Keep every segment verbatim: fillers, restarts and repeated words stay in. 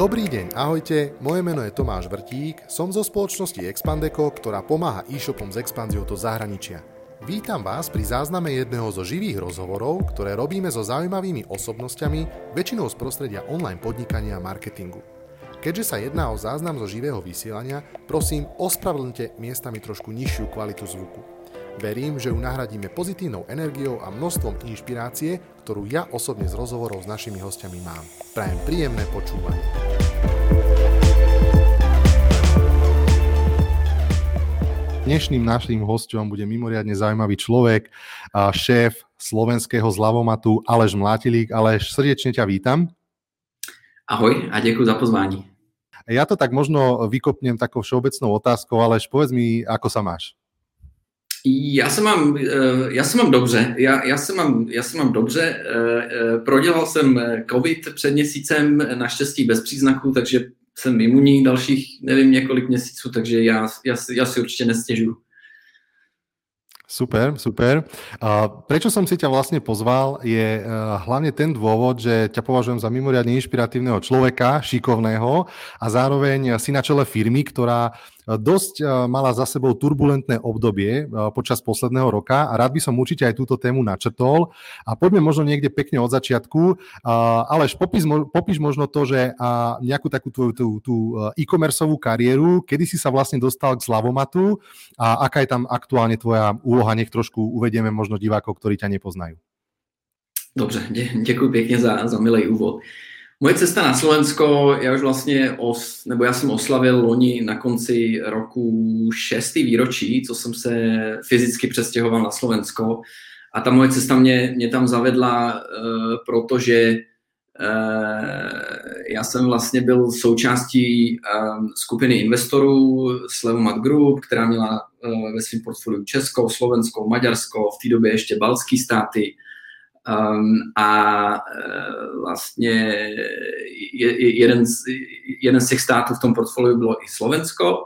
Dobrý deň, ahojte, moje meno je Tomáš Vrtík, som zo spoločnosti Expandeco, ktorá pomáha e-shopom s expanziou do zahraničia. Vítam vás pri zázname jedného zo živých rozhovorov, ktoré robíme so zaujímavými osobnosťami, väčšinou z prostredia online podnikania a marketingu. Keďže sa jedná o záznam zo živého vysielania, prosím, ospravedlňte miestami trošku nižšiu kvalitu zvuku. Verím, že ju nahradíme pozitívnou energiou a množstvom inšpirácie, ktorú ja osobne z rozhovorov s našimi hostiami mám. Prajem príjemné počúvanie. Dnešným naším hosťom bude mimoriadne zaujímavý človek, šéf slovenského Zľavomatu Aleš Mlátilík. Aleš, srdečne ťa vítam. Ahoj a ďakujem za pozvanie. Ja to tak možno vykopnem takou všeobecnou otázkou, Aleš, povedz mi, ako sa máš? Já se mám, já se mám dobře, já, já, se mám, já se mám dobře, prodělal jsem covid před měsícem, naštěstí bez příznaků, takže jsem imunní dalších, nevím, několik měsíců, takže já, já, já si určitě nestěžuju. Super, super. Prečo som si ťa vlastne pozval, je hlavne ten dôvod, že ťa považujem za mimoriadne inšpiratívneho človeka, šikovného a zároveň si na čele firmy, ktorá dosť mala za sebou turbulentné obdobie počas posledného roka a rád by som určite aj túto tému načrtol. A poďme možno niekde pekne od začiatku. Aleš, popíš, popíš možno to, že nejakú takú tvoju tú, tú e-commerceovú kariéru, kedy si sa vlastne dostal k Zľavomatu a aká je tam aktuálne tvoja úloha? A nech trošku uvedieme možno divákov, ktorí ťa nepoznajú. Dobře, děkuji pěkně za, za milý úvod. Moje cesta na Slovensko, já už vlastně, os, nebo já jsem oslavil loni na konci roku šestý výročí, co jsem se fyzicky přestěhoval na Slovensko. A ta moje cesta mě, mě tam zavedla, uh, protože Uh, já jsem vlastně byl součástí uh, skupiny investorů Slevomat Group, která měla uh, ve svém portfoliu Českou, Slovenskou, Maďarskou, v té době ještě Baltské státy. Um, a uh, vlastně je, jeden, z, jeden z těch států v tom portfoliu bylo i Slovensko.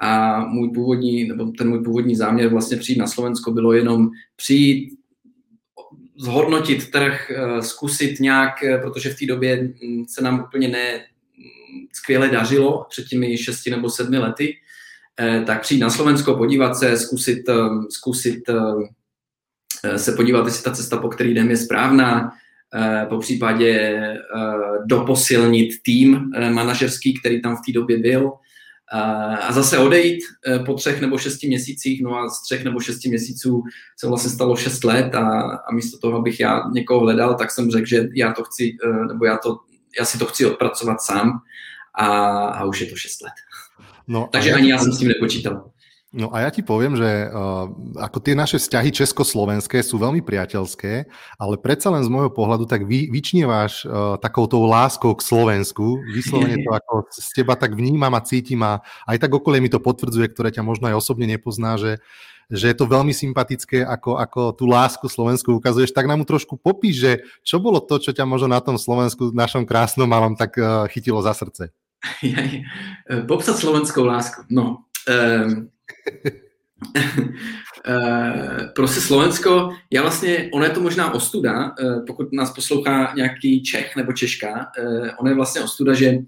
A můj původní, nebo ten můj původní záměr vlastně přijít na Slovensko bylo jenom přijít, zhodnotit trh, zkusit nějak, protože v té době se nám úplně ne skvěle dařilo před těmi šesti nebo sedmi lety, tak přijít na Slovensko, podívat se, zkusit, zkusit se podívat, jestli ta cesta, po který jdem, je správná, po případě doposilnit tým manažerský, který tam v té době byl, a zase odejít po třech nebo šesti měsících, no a z třech nebo šesti měsíců se vlastně stalo šest let a, a místo toho, abych já někoho hledal, tak jsem řekl, že já to chci, nebo já, to, já si to chci odpracovat sám a, a už je to šest let. No, takže ani já jsem s tím nepočítal. No a ja ti poviem, že uh, ako tie naše vzťahy československé sú veľmi priateľské, ale predsa len z môjho pohľadu tak vy, vyčnieváš uh, takoutou láskou k Slovensku. Vyslovene to ako z teba tak vnímam a cítim a aj tak okolie mi to potvrdzuje, ktoré ťa možno aj osobne nepozná, že, že je to veľmi sympatické, ako, ako tú lásku Slovensku ukazuješ. Tak nám trošku popíš, že čo bolo to, čo ťa možno na tom Slovensku, našom krásnom malom, tak uh, chytilo za srdce. Popsať slovenskou lásku. No... Um... Prostě Slovensko, já vlastně, ono je to možná ostuda, pokud nás poslouchá nějaký Čech nebo Češka, ono je vlastně ostuda, že,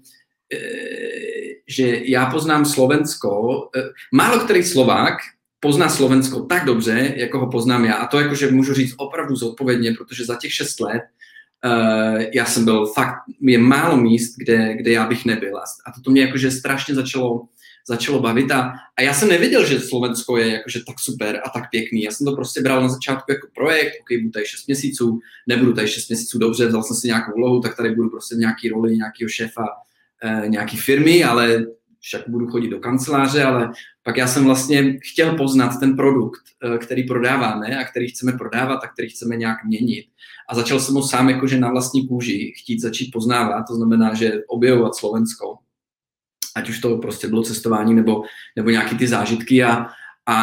že já poznám Slovensko, málo který Slovák pozná Slovensko tak dobře, jako ho poznám já. A to jakože můžu říct opravdu zodpovědně, protože za těch šest let já jsem byl fakt, je málo míst, kde, kde já bych nebyl. A to mě jakože strašně začalo začalo bavit a, a já jsem nevěděl, že Slovensko je jakože tak super a tak pěkný. Já jsem to prostě bral na začátku jako projekt, ok, budu tady šest měsíců, nebudu tady šest měsíců dobře, vzal jsem si nějakou úlohu, tak tady budu prostě v nějaký roli nějakého šéfa e, nějaký firmy, ale však budu chodit do kanceláře, ale pak já jsem vlastně chtěl poznat ten produkt, e, který prodáváme a který chceme prodávat a který chceme nějak měnit. A začal jsem ho sám jakože na vlastní kůži chtít začít poznávat, to znamená, že objevovat Slovensko. Ať už to prostě bylo cestování nebo, nebo nějaké ty zážitky a, a,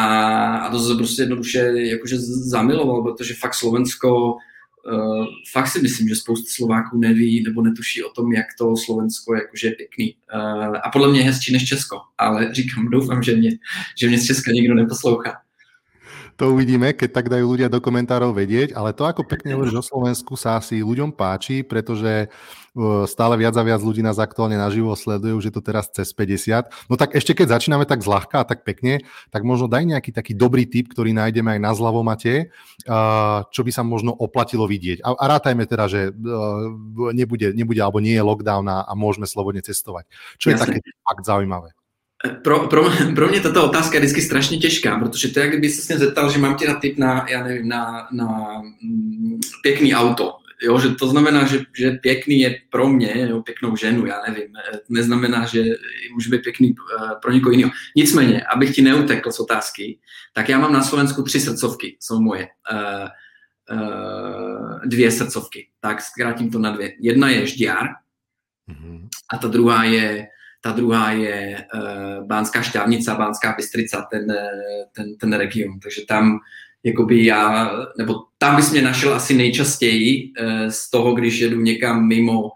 a to se prostě jednoduše jakože zamiloval, protože fakt Slovensko, uh, fakt si myslím, že spousta Slováků neví nebo netuší o tom, jak to Slovensko jakože je pěkný. Uh, a podle mě je hezčí než Česko, ale říkám, doufám, že mě, že mě z Česka nikdo neposlouchá. To uvidíme, keď tak dajú ľudia do komentárov vedieť, ale to, ako pekne hovoríš o Slovensku, sa asi ľuďom páči, pretože stále viac a viac ľudí nás aktuálne naživo sleduje, už je to teraz cez päťdesiat. No tak ešte keď začíname tak zľahka a tak pekne, tak možno daj nejaký taký dobrý tip, ktorý nájdeme aj na Zľavomate, čo by sa možno oplatilo vidieť. A rátajme teda, že nebude, nebude alebo nie je lockdown a môžeme slobodne cestovať. Čo je Jasne. Také fakt zaujímavé? Pro, pro, pro mě tato otázka je vždycky strašně těžká, protože to je, kdyby se s mě zeptal, že mám tě na tip na, já nevím, na, na pěkný auto. Jo, že to znamená, že, že pěkný je pro mě, jo, pěknou ženu, já nevím, neznamená, že může být pěkný pro někoho jiného. Nicméně, abych ti neutekl z otázky, tak já mám na Slovensku tři srdcovky, jsou moje. Dvě srdcovky, tak zkrátím to na dvě. Jedna je Žďár a ta druhá je Ta druhá je uh, Banská Štiavnica, Banská Bystrica, ten, ten, ten region. Takže tam jakoby já, nebo tam bys mě našel asi nejčastěji uh, z toho, když jedu někam mimo uh,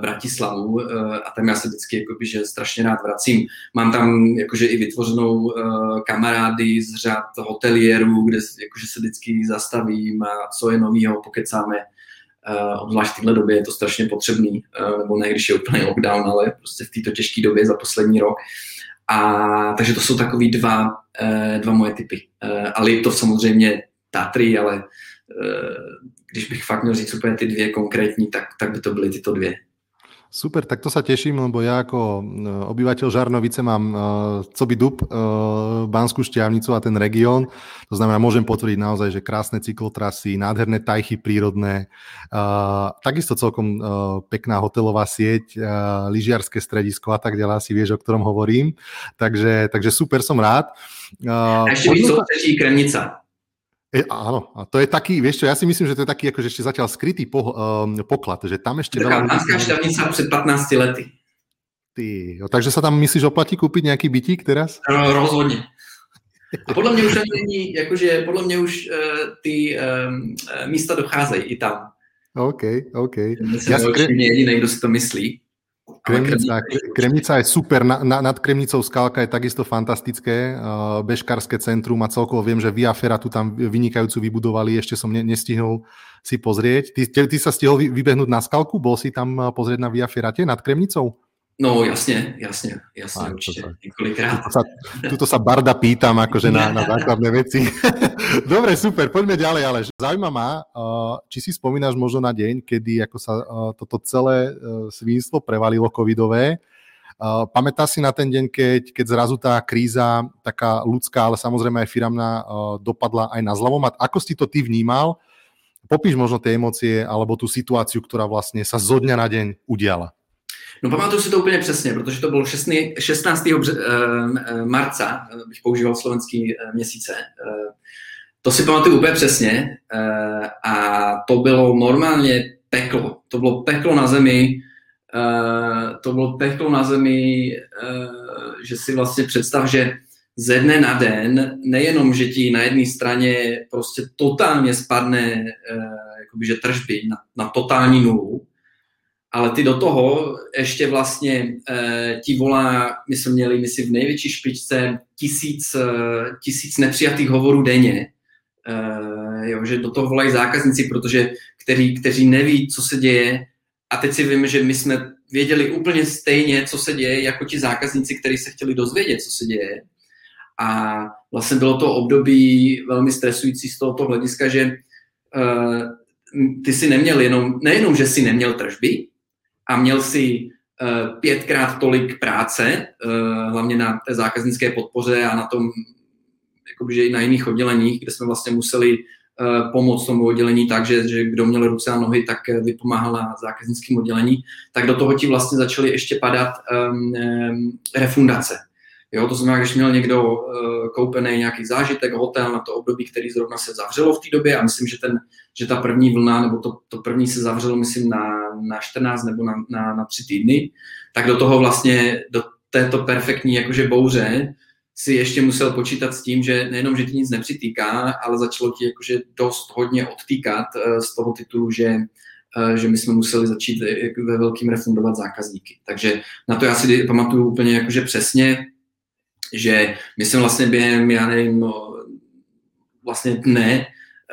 Bratislavu uh, a tam já se vždycky jakoby, že strašně rád vracím. Mám tam jakože i vytvořenou uh, kamarády z řad hotelierů, kde jakože se vždycky zastavím a co je novýho, pokecáme. Uh, obzvlášť v této době je to strašně potřebný, uh, nebo ne, když je úplný lockdown, ale prostě v této těžké době za poslední rok. A, takže to jsou takový dva, uh, dva moje typy. Uh, ale je to samozřejmě Tatry, ale uh, když bych fakt měl říct úplně ty dvě konkrétní, tak, tak by to byly tyto dvě. Super, tak to sa teším, lebo ja ako obyvateľ Žarnovice mám Coby Dub, Banskú Štiavnicu a ten región. To znamená, môžem potvrdiť naozaj, že krásne cyklotrasy, nádherné tajchy prírodné, takisto celkom pekná hotelová sieť, lyžiarske stredisko a tak ďalej, si vieš, o ktorom hovorím. Takže, takže super, som rád. A ešte by som teší Kremnica. E, áno, a to je taký, vieš čo, ja si myslím, že to je taký akože ešte zatiaľ skrytý po, um, poklad, že tam ešte... Taká Banská Štiavnica pred pätnástimi lety. Ty, jo, takže sa tam myslíš oplatí kúpiť nejaký bytík teraz? No, rozhodne. A podľa mňa už není, akože podľa mňa už uh, tí um, místa dochádzajú i tam. OK, OK. Ja si krem... nie jediný, kto si to myslí. Kremnica, Kremnica je super, na, na, nad Kremnicou Skalka je takisto fantastické, uh, bežkárske centrum a celkovo viem, že Via Feratu tam vynikajúcu vybudovali, ešte som ne, nestihol si pozrieť. Ty, te, ty sa stihol vybehnúť na Skalku? Bol si tam pozrieť na Via Ferate nad Kremnicou? No jasne, jasne, jasne, aj, určite, niekoľkrát. Tuto sa, tuto sa barda pýtam, akože na, na základné veci. Dobre, super, poďme ďalej, ale zaujíma ma, či si spomínaš možno na deň, kedy ako sa toto celé svinstvo prevalilo covidové. Pamätáš si na ten deň, keď, keď zrazu tá kríza, taká ľudská, ale samozrejme aj firemná, dopadla aj na Zľavomat? Ako si to ty vnímal? Popíš možno tie emócie alebo tú situáciu, ktorá vlastne sa zo dňa na deň udiala. No pamatuju si to úplně přesně, protože to bylo šestnáctého marca, bych používal slovenský měsíce. To si pamatuju úplně přesně a to bylo normálně peklo. To bylo peklo na zemi, to bylo peklo na zemi, že si vlastně představ, že ze dne na den, nejenom, že ti na jedné straně prostě totálně spadne jakoby, že tržby na, na totální nulu, ale ty do toho ještě vlastně e, ti volá, my jsme měli my si v největší špičce tisíc, e, tisíc nepřijatých hovorů denně. E, jo, že do toho volají zákazníci, protože kteří, kteří neví, co se děje. A teď si víme, že my jsme věděli úplně stejně, co se děje, jako ti zákazníci, kteří se chtěli dozvědět, co se děje. A vlastně bylo to období velmi stresující z tohoto hlediska, že e, ty si neměl jenom, nejenom, že si neměl tržby, a měl si uh, pětkrát tolik práce, uh, hlavně na té zákaznické podpoře a na tom, jakoby, že i na jiných odděleních, kde jsme vlastně museli uh, pomoct tomu oddělení tak, že, že kdo měl ruce a nohy, tak vypomáhal na zákaznickém oddělení, tak do toho ti vlastně začaly ještě padat um, um, refundace. Jo, to znamená, když měl někdo uh, koupený nějaký zážitek, hotel na to období, který zrovna se zavřelo v té době a myslím, že, ten, že ta první vlna, nebo to, to první se zavřelo, myslím, na, na čtrnáct nebo na, na, na tři týdny, tak do toho vlastně, do této perfektní jakože bouře si ještě musel počítat s tím, že nejenom, že ti nic nepřitýká, ale začalo ti jakože dost hodně odtýkat uh, z toho titulu, že že my jsme museli začít ve velkým refundovat zákazníky. Takže na to já si pamatuju úplně jakože přesně, že my jsme vlastně během, já nevím, vlastně dne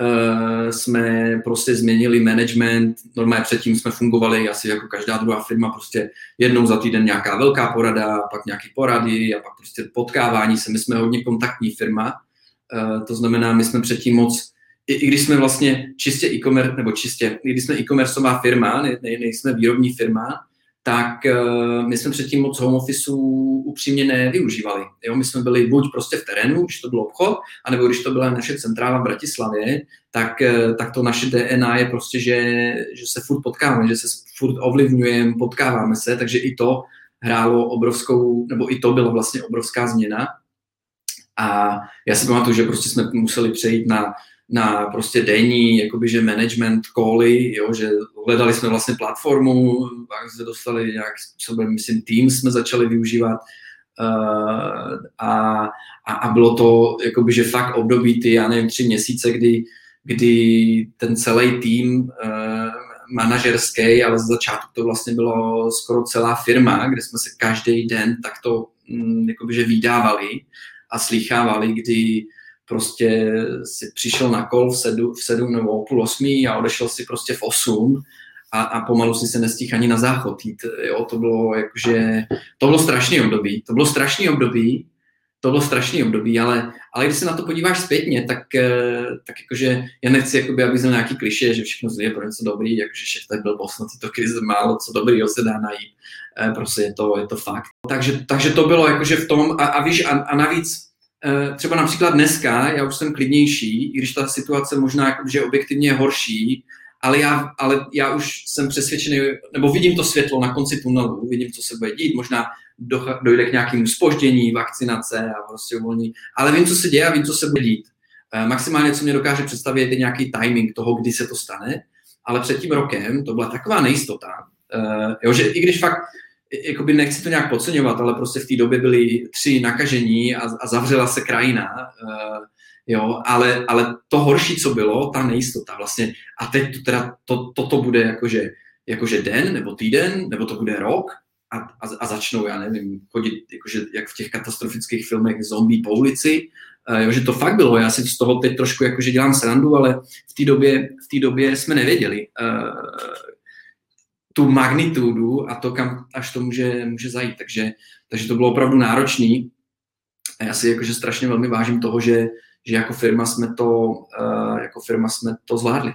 uh, jsme prostě změnili management. Normálně předtím jsme fungovali asi jako každá druhá firma, prostě jednou za týden nějaká velká porada, pak nějaký porady a pak prostě potkávání se. My jsme hodně kontaktní firma, uh, to znamená, my jsme předtím moc, i, i když jsme vlastně čistě e-commerce, nebo čistě, i když jsme e-commerceová firma, ne, ne, nejsme výrobní firma, tak uh, my jsme předtím moc home officeu upřímně nevyužívali. Jo? My jsme byli buď prostě v terénu, když to byl obchod, anebo když to byla naše centrála v Bratislavě, tak, uh, tak to naše D N A je prostě, že, že se furt potkáváme, že se furt ovlivňujeme, potkáváme se, takže i to hrálo obrovskou, nebo i to byla vlastně obrovská změna. A já si pamatuju, že prostě jsme museli přejít na na prostě denní, jakoby, že management cally, jo, že hledali jsme vlastně platformu, pak jsme dostali nějak způsobem, myslím, Teams jsme začali využívat uh, a, a, a bylo to, jakoby, že fakt období ty, já nevím, tři měsíce, kdy, kdy ten celý tým uh, manažerský, ale z začátku to vlastně bylo skoro celá firma, kde jsme se každý den takto um, jakoby, že vydávali a slýchávali, kdy prostě si přišel na kol v sedm, v sedm nebo půl osmí a odešel si prostě v osm a, a pomalu si se nestihl ani na záchod jít. Jo, to bylo jakože, to bylo strašný období, to bylo strašný období, to bylo strašný období, ale, ale když se na to podíváš zpětně, tak, tak jakože, já nechci, jakoby, aby jsem nějaký klišé, že všechno zlý je pro něco dobrý, jakože šef tady byl boss na této krize, málo co dobrýho se dá najít, e, prostě je to, je to fakt. Takže, takže to bylo jakože v tom a, a víš, a, a navíc, třeba například dneska, já už jsem klidnější, i když ta situace možná jakože objektivně je horší, ale já, ale já už jsem přesvědčený, nebo vidím to světlo na konci tunelu, vidím, co se bude dít, možná dojde k nějakému zpoždění, vakcinace a prostě uvolní, ale vím, co se děje a vím, co se bude dít. Maximálně, co mě dokáže představit, je nějaký timing toho, kdy se to stane, ale před tím rokem to byla taková nejistota, jo, že i když fakt... Jakoby nechci to nějak podceňovat, ale prostě v té době byly tři nakažení a, a zavřela se krajina, uh, jo, ale, ale to horší, co bylo, ta nejistota vlastně. A teď to teda, to, toto bude jakože, jakože den, nebo týden, nebo to bude rok a, a, a začnou, já nevím, chodit jakože jak v těch katastrofických filmech zombie po ulici, uh, jo, že to fakt bylo. Já si z toho teď trošku jakože dělám srandu, ale v té době, v té době jsme nevěděli, uh, tu magnitudu a to, kam až to může, může zajít. Takže, takže to bylo opravdu náročný. A já si jakože strašně velmi vážím toho, že, že jako firma jsme to, jako firma jsme to zvládli.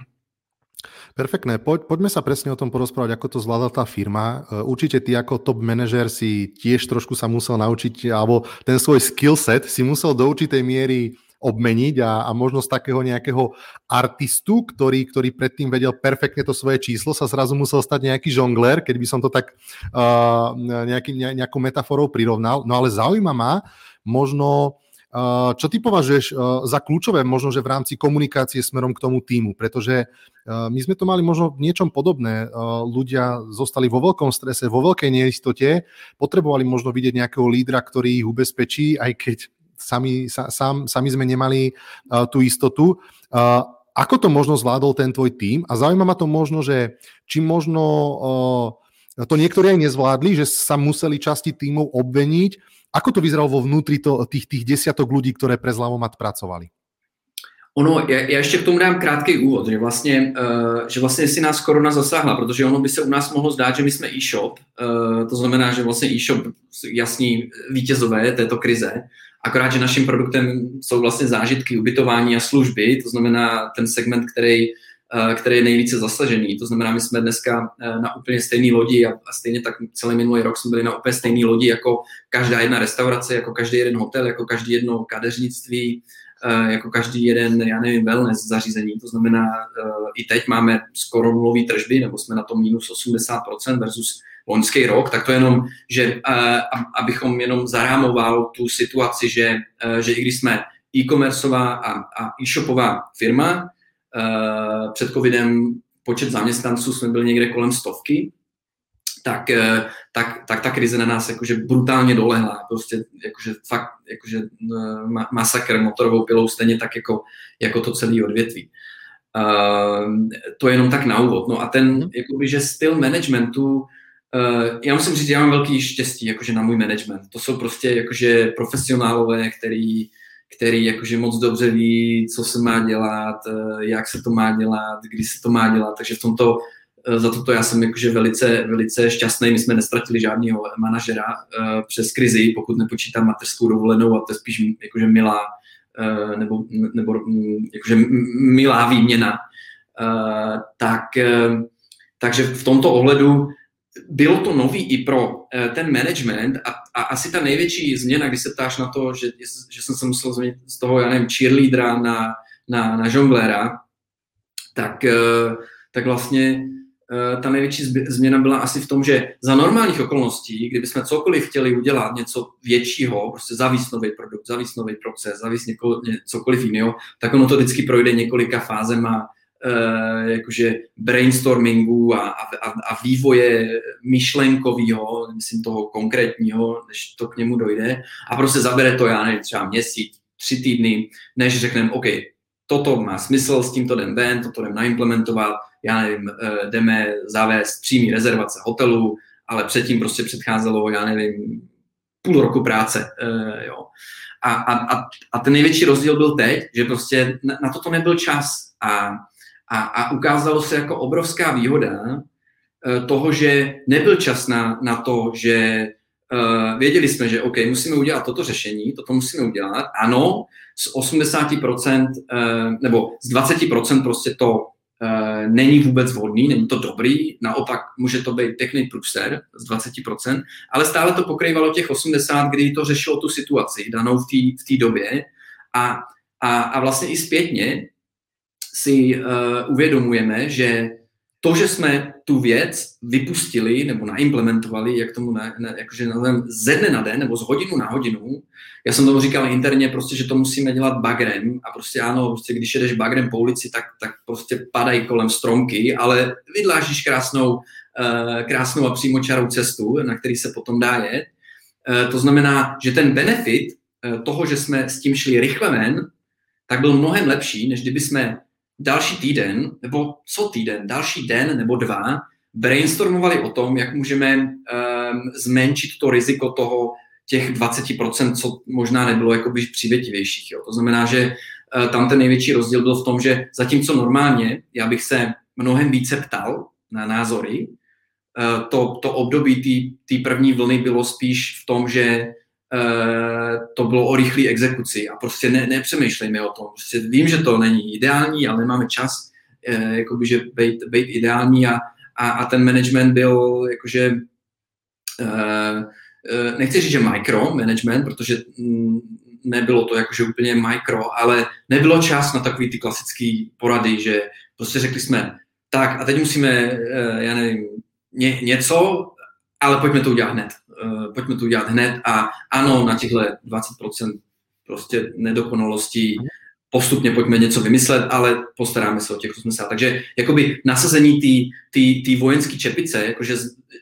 Perfektné. Poď, poďme sa presne o tom porozprávať, ako to zvládala tá firma. Určite ty ako top manažer si tiež trošku sa musel naučiť, alebo ten svoj skill set si musel do určitej miery obmeniť a, a možno z takého nejakého artistu, ktorý, ktorý predtým vedel perfektne to svoje číslo, sa zrazu musel stať nejaký žonglér, keď by som to tak uh, nejaký, ne, nejakou metaforou prirovnal. No ale zaujíma ma možno, uh, čo ty považuješ uh, za kľúčové možno, že v rámci komunikácie smerom k tomu týmu, pretože uh, my sme to mali možno v niečom podobné. Uh, ľudia zostali vo veľkom strese, vo veľkej neistote, potrebovali možno vidieť nejakého lídra, ktorý ich ubezpečí, aj keď Sami, sám, sami sme nemali uh, tú istotu. Uh, ako to možno zvládol ten tvoj tím? A zaujíma ma to možno, že či možno uh, to niektorí aj nezvládli, že sa museli časti tímov obviniť. Ako to vyzeralo vo vnútri to, tých, tých desiatok ľudí, ktoré pre Zľavomat pracovali? Ono, já, já ještě k tomu dám krátký úvod, že vlastně, uh, že vlastně si nás korona zasáhla, protože ono by se u nás mohlo zdát, že my jsme e-shop, uh, to znamená, že vlastně e-shop jasní vítězové této krize, akorát, že naším produktem jsou vlastně zážitky, ubytování a služby, to znamená ten segment, který, uh, který je nejvíce zasažený, to znamená, my jsme dneska na úplně stejný lodi a, a stejně tak celý minulý rok jsme byli na úplně stejný lodi jako každá jedna restaurace, jako každý jeden hotel, jako každý jedno kadeřnictví, jako každý jeden, já nevím, wellness zařízení, to znamená, i teď máme skoro nulový tržby, nebo jsme na tom minus osmdesát procent versus loňský rok, tak to jenom, že abychom jenom zarámoval tu situaci, že, že i když jsme e-commerceová a, a e-shopová firma, před covidem počet zaměstnanců jsme byli někde kolem stovky, tak, tak, tak ta krize na nás jakože brutálně dolehla. Prostě jakože fakt jakože masakr motorovou pilou, stejně tak jako, jako to celé odvětví. Uh, to je jenom tak na úvod. No a ten jakoby, že styl managementu, uh, já musím říct, já mám velký štěstí jakože na můj management. To jsou prostě jakože profesionálové, který který jakože moc dobře ví, co se má dělat, jak se to má dělat, kdy se to má dělat, takže v tomto, za toto já jsem jakože velice, velice šťastný, my jsme nestratili žádného manažera přes krizi, pokud nepočítám mateřskou dovolenou, a to je spíš jakože milá, nebo, nebo jakože milá výměna, tak, takže v tomto ohledu bylo to nový i pro ten management a, a asi ta největší změna, když se ptáš na to, že, že jsem se musel změnit z toho, já nevím, cheerleadera na, na, na žongléra, tak, tak vlastně ta největší změna byla asi v tom, že za normálních okolností, kdybychom cokoliv chtěli udělat, něco většího, prostě zavíst nový produkt, zavíst nový proces, zavíst něko, ně, cokoliv jiného, tak ono to vždycky projde několika fázema Uh, jakože brainstormingu a, a, a vývoje myšlenkovýho, myslím toho konkrétního, než to k němu dojde. A prostě zabere to, já nevím, třeba měsíc, tři týdny, než řekneme, OK, toto má smysl, s tímto jdem ven, toto jdem naimplementovat, já nevím, uh, jdeme zavést přímý rezervace hotelu, ale předtím prostě předcházelo, já nevím, půl roku práce, uh, jo. A, a, a, a ten největší rozdíl byl teď, že prostě na, na toto nebyl čas a A, a ukázalo se jako obrovská výhoda toho, že nebyl čas na, na to, že uh, věděli jsme, že OK, musíme udělat toto řešení, toto musíme udělat. Ano, z osmdesát procent uh, nebo z dvacet procent prostě to uh, není vůbec vhodný, není to dobrý, naopak může to být pěkný průser z dvacet procent, ale stále to pokrývalo těch osmdesát, kdy to řešilo tu situaci danou v té době a, a, a vlastně i zpětně si uh, uvědomujeme, že to, že jsme tu věc vypustili nebo naimplementovali, jak tomu na, na, jakože nazvem, ze dne na den nebo z hodinu na hodinu, já jsem tomu říkal interně prostě, že to musíme dělat bagrem a prostě ano, prostě když jedeš bagrem po ulici, tak, tak prostě padají kolem stromky, ale vydlážíš krásnou, uh, krásnou a přímočarou cestu, na který se potom dá jet. Uh, to znamená, že ten benefit uh, toho, že jsme s tím šli rychle ven, tak byl mnohem lepší, než kdyby jsme další týden, nebo co týden, další den nebo dva, brainstormovali o tom, jak můžeme um, zmenšit to riziko toho těch dvacet procent, co možná nebylo jakoby přívětivějších. Jo. To znamená, že uh, tam ten největší rozdíl byl v tom, že zatímco normálně já bych se mnohem více ptal na názory, uh, to, to období té první vlny bylo spíš v tom, že to bylo o rychlé exekuci a prostě ne, nepřemýšlejme o tom. Prostě vím, že to není ideální, ale nemáme čas eh, jakoby, že bejt, bejt ideální a, a, a ten management byl jakože eh, eh, nechci říct, že micro management, protože m, nebylo to jakože úplně micro, ale nebylo čas na takový ty klasický porady, že prostě řekli jsme tak a teď musíme, eh, já nevím, ně, něco, ale pojďme to udělat hned. Pojďme to udělat hned a ano, na těchto dvacet procent prostě nedokonalostí postupně pojďme něco vymyslet, ale postaráme se o těch osmdesát. Takže jakoby nasazení té vojenské čepice, jakože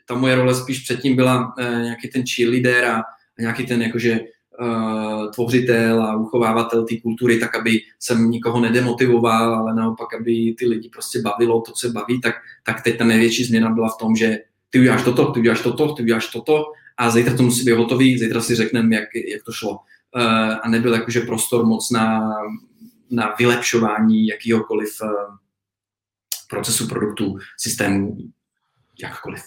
ta moje role spíš předtím byla eh, nějaký ten cheerleader a nějaký ten jakože eh, tvořitel a uchovávatel té kultury, tak aby jsem nikoho nedemotivoval, ale naopak, aby ty lidi prostě bavilo to, co baví, tak, tak teď ta největší změna byla v tom, že ty uděláš toto, ty uděláš toto, ty uděláš toto, a zítra to musí být hotový, zítra si řekneme, jak, jak to šlo. Uh, a nebyl jakože prostor moc na, na vylepšování jakýhokoliv uh, procesu, produktu, systému, jakkoliv.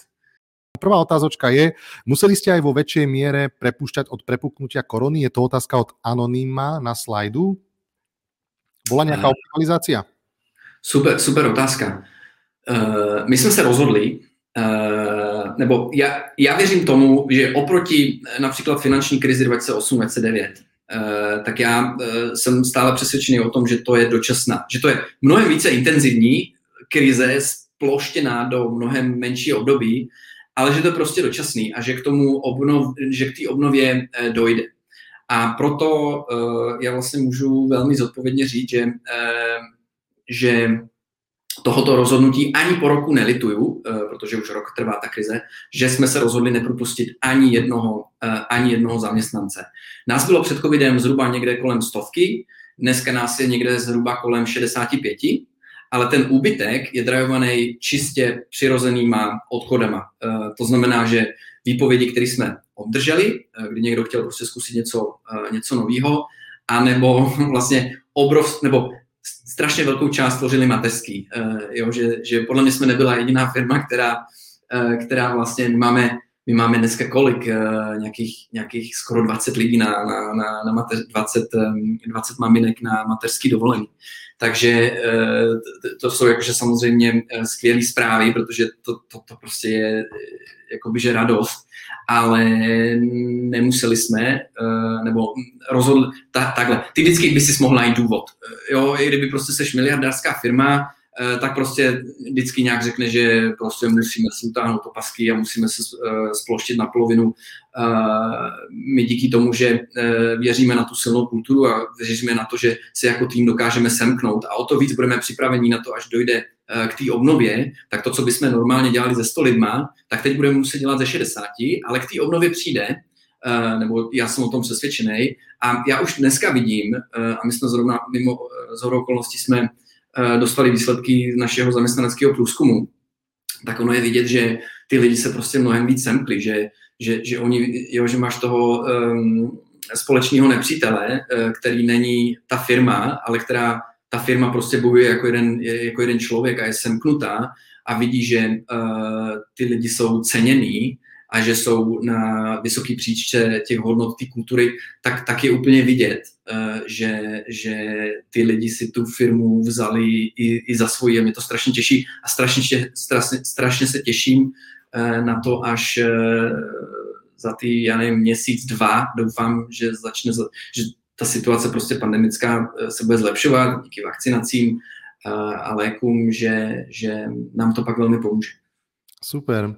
Prvá otázočka je, museli ste aj vo väčšej miere prepúšťať od prepuknutia korony? Je to otázka od anonýma na slajdu? Bola nejaká uh, optimalizácia? Super, super otázka. Uh, my sme sa rozhodli, Uh, nebo já, já věřím tomu, že oproti například finanční krizi dva tisíce osm dva tisíce devět, uh, tak já uh, jsem stále přesvědčený o tom, že to je dočasná, že to je mnohem více intenzivní krize, sploštěná do mnohem menšího období, ale že to je prostě dočasný a že k tomu obnov, že k té obnově uh, dojde. A proto uh, já vlastně můžu velmi zodpovědně říct, že, uh, že tohoto rozhodnutí ani po roku nelituju, protože už rok trvá ta krize, že jsme se rozhodli nepropustit ani jednoho, ani jednoho zaměstnance. Nás bylo před covidem zhruba někde kolem stovky, dneska nás je někde zhruba kolem šedesát pět, ale ten úbytek je drajovaný čistě přirozenýma odchodama. To znamená, že výpovědi, které jsme obdrželi, kdy někdo chtěl prostě zkusit něco, něco nového, anebo vlastně obrovský, nebo strašně velkou část tvořily mateřský. E, jo, že, že podle mě jsme nebyla jediná firma, která, e, která vlastně máme, my máme dneska kolik, e, nějakých, nějakých skoro dvacet lidí na, na, na, na mateř, dvacet, dvacet maminek na mateřský dovolený. Takže e, to jsou jakože samozřejmě skvělé zprávy, protože to, to, to prostě je jakoby, že radost. Ale nemuseli jsme, nebo rozhodl, ta, takhle, ty vždycky by si mohl najít důvod. Jo, i kdyby prostě seš miliardářská firma, tak prostě vždycky nějak řekne, že prostě musíme si utáhnout opasky a musíme se sploštit na polovinu. My díky tomu, že věříme na tu silnou kulturu a věříme na to, že se jako tým dokážeme semknout a o to víc budeme připraveni na to, až dojde k té obnově, tak to, co bychom normálně dělali ze sto lidma, tak teď budeme muset dělat ze šedesáti, ale k té obnově přijde, nebo já jsem o tom přesvědčený a já už dneska vidím, a my jsme zrovna mimo zhodou okolností jsme dostali výsledky našeho zaměstnaneckého průzkumu, tak ono je vidět, že ty lidi se prostě mnohem víc semkli, že, že, že, oni, jo, že máš toho um, společného nepřítele, který není ta firma, ale která ta firma prostě bojuje jako jeden, jako jeden člověk a je semknutá a vidí, že uh, ty lidi jsou ceněný a že jsou na vysoký příčce těch hodnot, té kultury, tak, tak je úplně vidět, uh, že, že ty lidi si tu firmu vzali i, i za svoji a mě to strašně těší a strašně, strašně, strašně se těším uh, na to, až uh, za ty, já nevím, měsíc, dva, doufám, že začne, že ta situace prostě pandemická se bude zlepšovat díky vakcinacím a lékům, že, že nám to pak velmi pomůže. Super.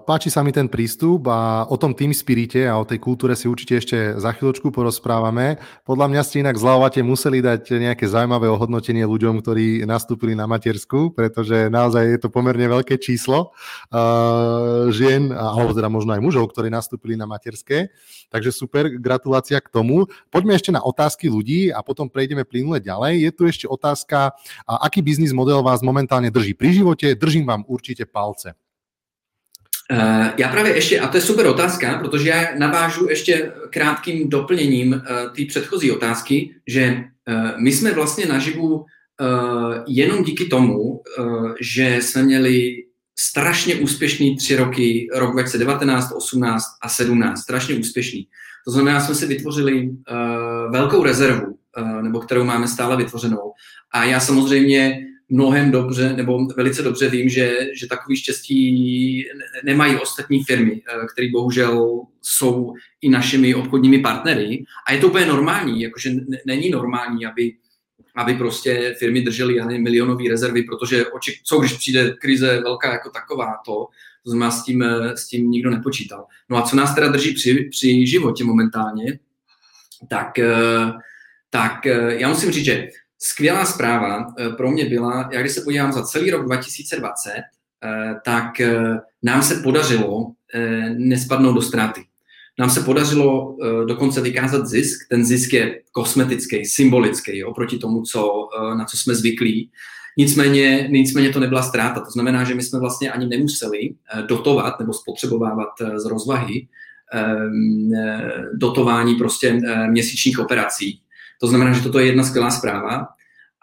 Páči sa mi ten prístup a o tom team spirite a o tej kultúre si určite ešte za chvíľočku porozprávame. Podľa mňa ste inak zľavovate museli dať nejaké zaujímavé ohodnotenie ľuďom, ktorí nastúpili na matersku, pretože naozaj je to pomerne veľké číslo žien, alebo teda možno aj mužov, ktorí nastúpili na materské. Takže super, gratulácia k tomu. Poďme ešte na otázky ľudí a potom prejdeme plynule ďalej. Je tu ešte otázka, aký biznis model vás momentálne drží pri živote? Držím vám určite palce. Já právě ještě, a to je super otázka, protože já navážu ještě krátkým doplněním té předchozí otázky, že my jsme vlastně naživu jenom díky tomu, že jsme měli strašně úspěšný tři roky, rok dvacet devatenáct, osmnáct a sedmnáct, strašně úspěšný. To znamená, jsme si vytvořili velkou rezervu, nebo kterou máme stále vytvořenou. A já samozřejmě mnohem dobře, nebo velice dobře vím, že, že takový štěstí nemají ostatní firmy, které bohužel jsou i našimi obchodními partnery. A je to úplně normální, jakože není normální, aby, aby prostě firmy držely milionové rezervy, protože co když přijde krize velká jako taková, to, to znamená s tím, s tím nikdo nepočítal. No a co nás teda drží při, při životě momentálně, tak, tak já musím říct, že skvělá zpráva pro mě byla, já když se podívám za celý rok dva tisíce dvacet, tak nám se podařilo nespadnout do ztráty. Nám se podařilo dokonce vykázat zisk. Ten zisk je kosmetický, symbolický oproti tomu, co, na co jsme zvyklí. Nicméně, nicméně to nebyla ztráta. To znamená, že my jsme vlastně ani nemuseli dotovat nebo spotřebovávat z rozvahy dotování prostě měsíčních operací. To znamená, že toto je jedna skvělá zpráva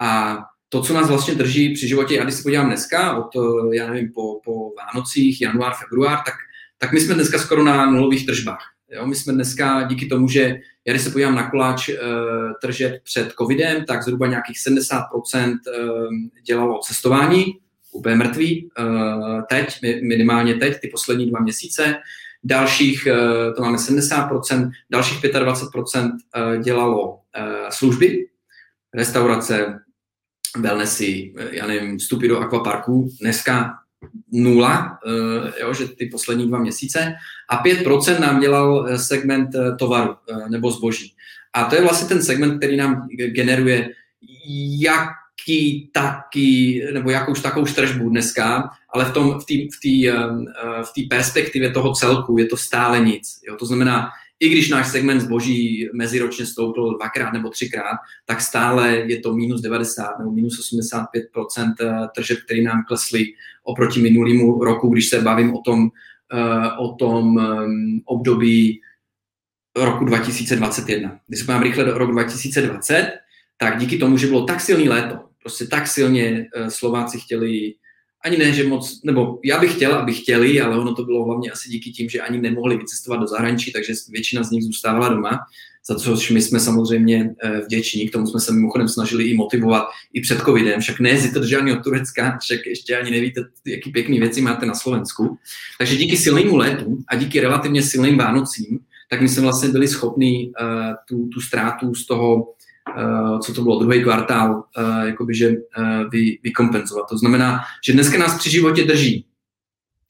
a to, co nás vlastně drží při životě, já když se podívám dneska, od, já nevím, po, po Vánocích, január, február, tak, tak my jsme dneska skoro na nulových tržbách. Jo? My jsme dneska díky tomu, že já když se podívám na koláč e, tržeb před covidem, tak zhruba nějakých sedmdesát procent e, dělalo cestování, úplně mrtvý, e, teď, minimálně teď, ty poslední dva měsíce, dalších, to máme sedmdesát procent, dalších dvacet pět procent dělalo služby, restaurace, wellnessy, já nevím, vstupy do akvaparků, dneska nula, jo, že ty poslední dva měsíce, a pět procent nám dělal segment tovaru nebo zboží. A to je vlastně ten segment, který nám generuje jak Taky, taky, nebo jakouž takovou tržbu dneska, ale v tom, v té v tý, v tý perspektivě toho celku je to stále nic. Jo? To znamená, i když náš segment zboží meziročně stoupl dvakrát nebo třikrát, tak stále je to minus devadesát nebo minus osmdesát pět procent tržeb, které nám klesly oproti minulýmu roku, když se bavím o tom, o tom období roku dva tisíce dvacet jedna. Když se podívám rychle do roku dva tisíce dvacet, tak díky tomu, že bylo tak silný léto, prostě tak silně Slováci chtěli, ani ne, že moc, nebo já bych chtěl, aby chtěli, ale ono to bylo hlavně asi díky tím, že ani nemohli vycestovat do zahraničí, takže většina z nich zůstávala doma, za což my jsme samozřejmě vděční, k tomu jsme se mimochodem snažili i motivovat i před covidem, však ne z držání od Turecka, však ještě ani nevíte, jaký pěkný věci máte na Slovensku. Takže díky silnému létu a díky relativně silným Vánocím, tak my jsme vlastně byli schopní uh, tu, tu ztrátu z toho, Uh, co to bylo, druhý kvartál, uh, jakoby, že uh, vy, vykompenzovat. To znamená, že dneska nás při životě drží.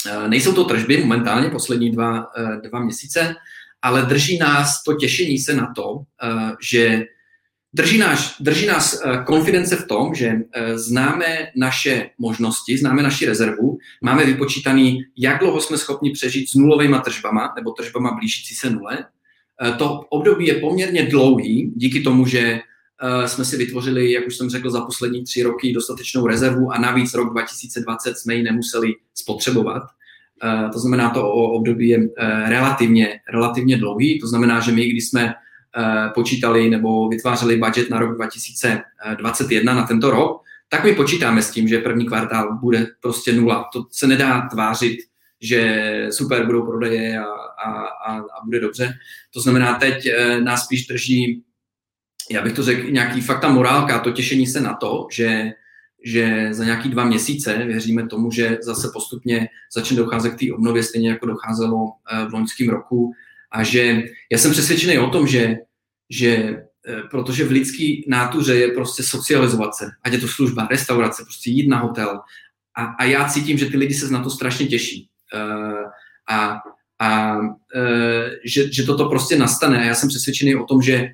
Uh, nejsou to tržby momentálně, poslední dva, uh, dva měsíce, ale drží nás to těšení se na to, uh, že drží, náš, drží nás uh, konfidence v tom, že uh, známe naše možnosti, známe naši rezervu, máme vypočítaný, jak dlouho jsme schopni přežít s nulovejma tržbama, nebo tržbama blížící se nule. To období je poměrně dlouhý, díky tomu, že uh, jsme si vytvořili, jak už jsem řekl, za poslední tři roky dostatečnou rezervu a navíc rok dva tisíce dvacet jsme ji nemuseli spotřebovat. Uh, to znamená, to období je uh, relativně, relativně dlouhý. To znamená, že my, když jsme uh, počítali nebo vytvářeli budget na rok dva tisíce dvacet jedna, na tento rok, tak my počítáme s tím, že první kvartál bude prostě nula. To se nedá tvářit, že super, budou prodeje a, a, a, a bude dobře. To znamená, teď nás spíš drží, já bych to řekl, nějaký fakt ta morálka, to těšení se na to, že, že za nějaký dva měsíce věříme tomu, že zase postupně začne docházet k té obnově, stejně jako docházelo v loňském roku. A že já jsem přesvědčený o tom, že, že protože v lidský nátuře je prostě socializovat se, ať je to služba, restaurace, prostě jít na hotel. A, a já cítím, že ty lidi se na to strašně těší. Uh, a, a uh, že, že toto prostě nastane. A já jsem přesvědčený o tom, že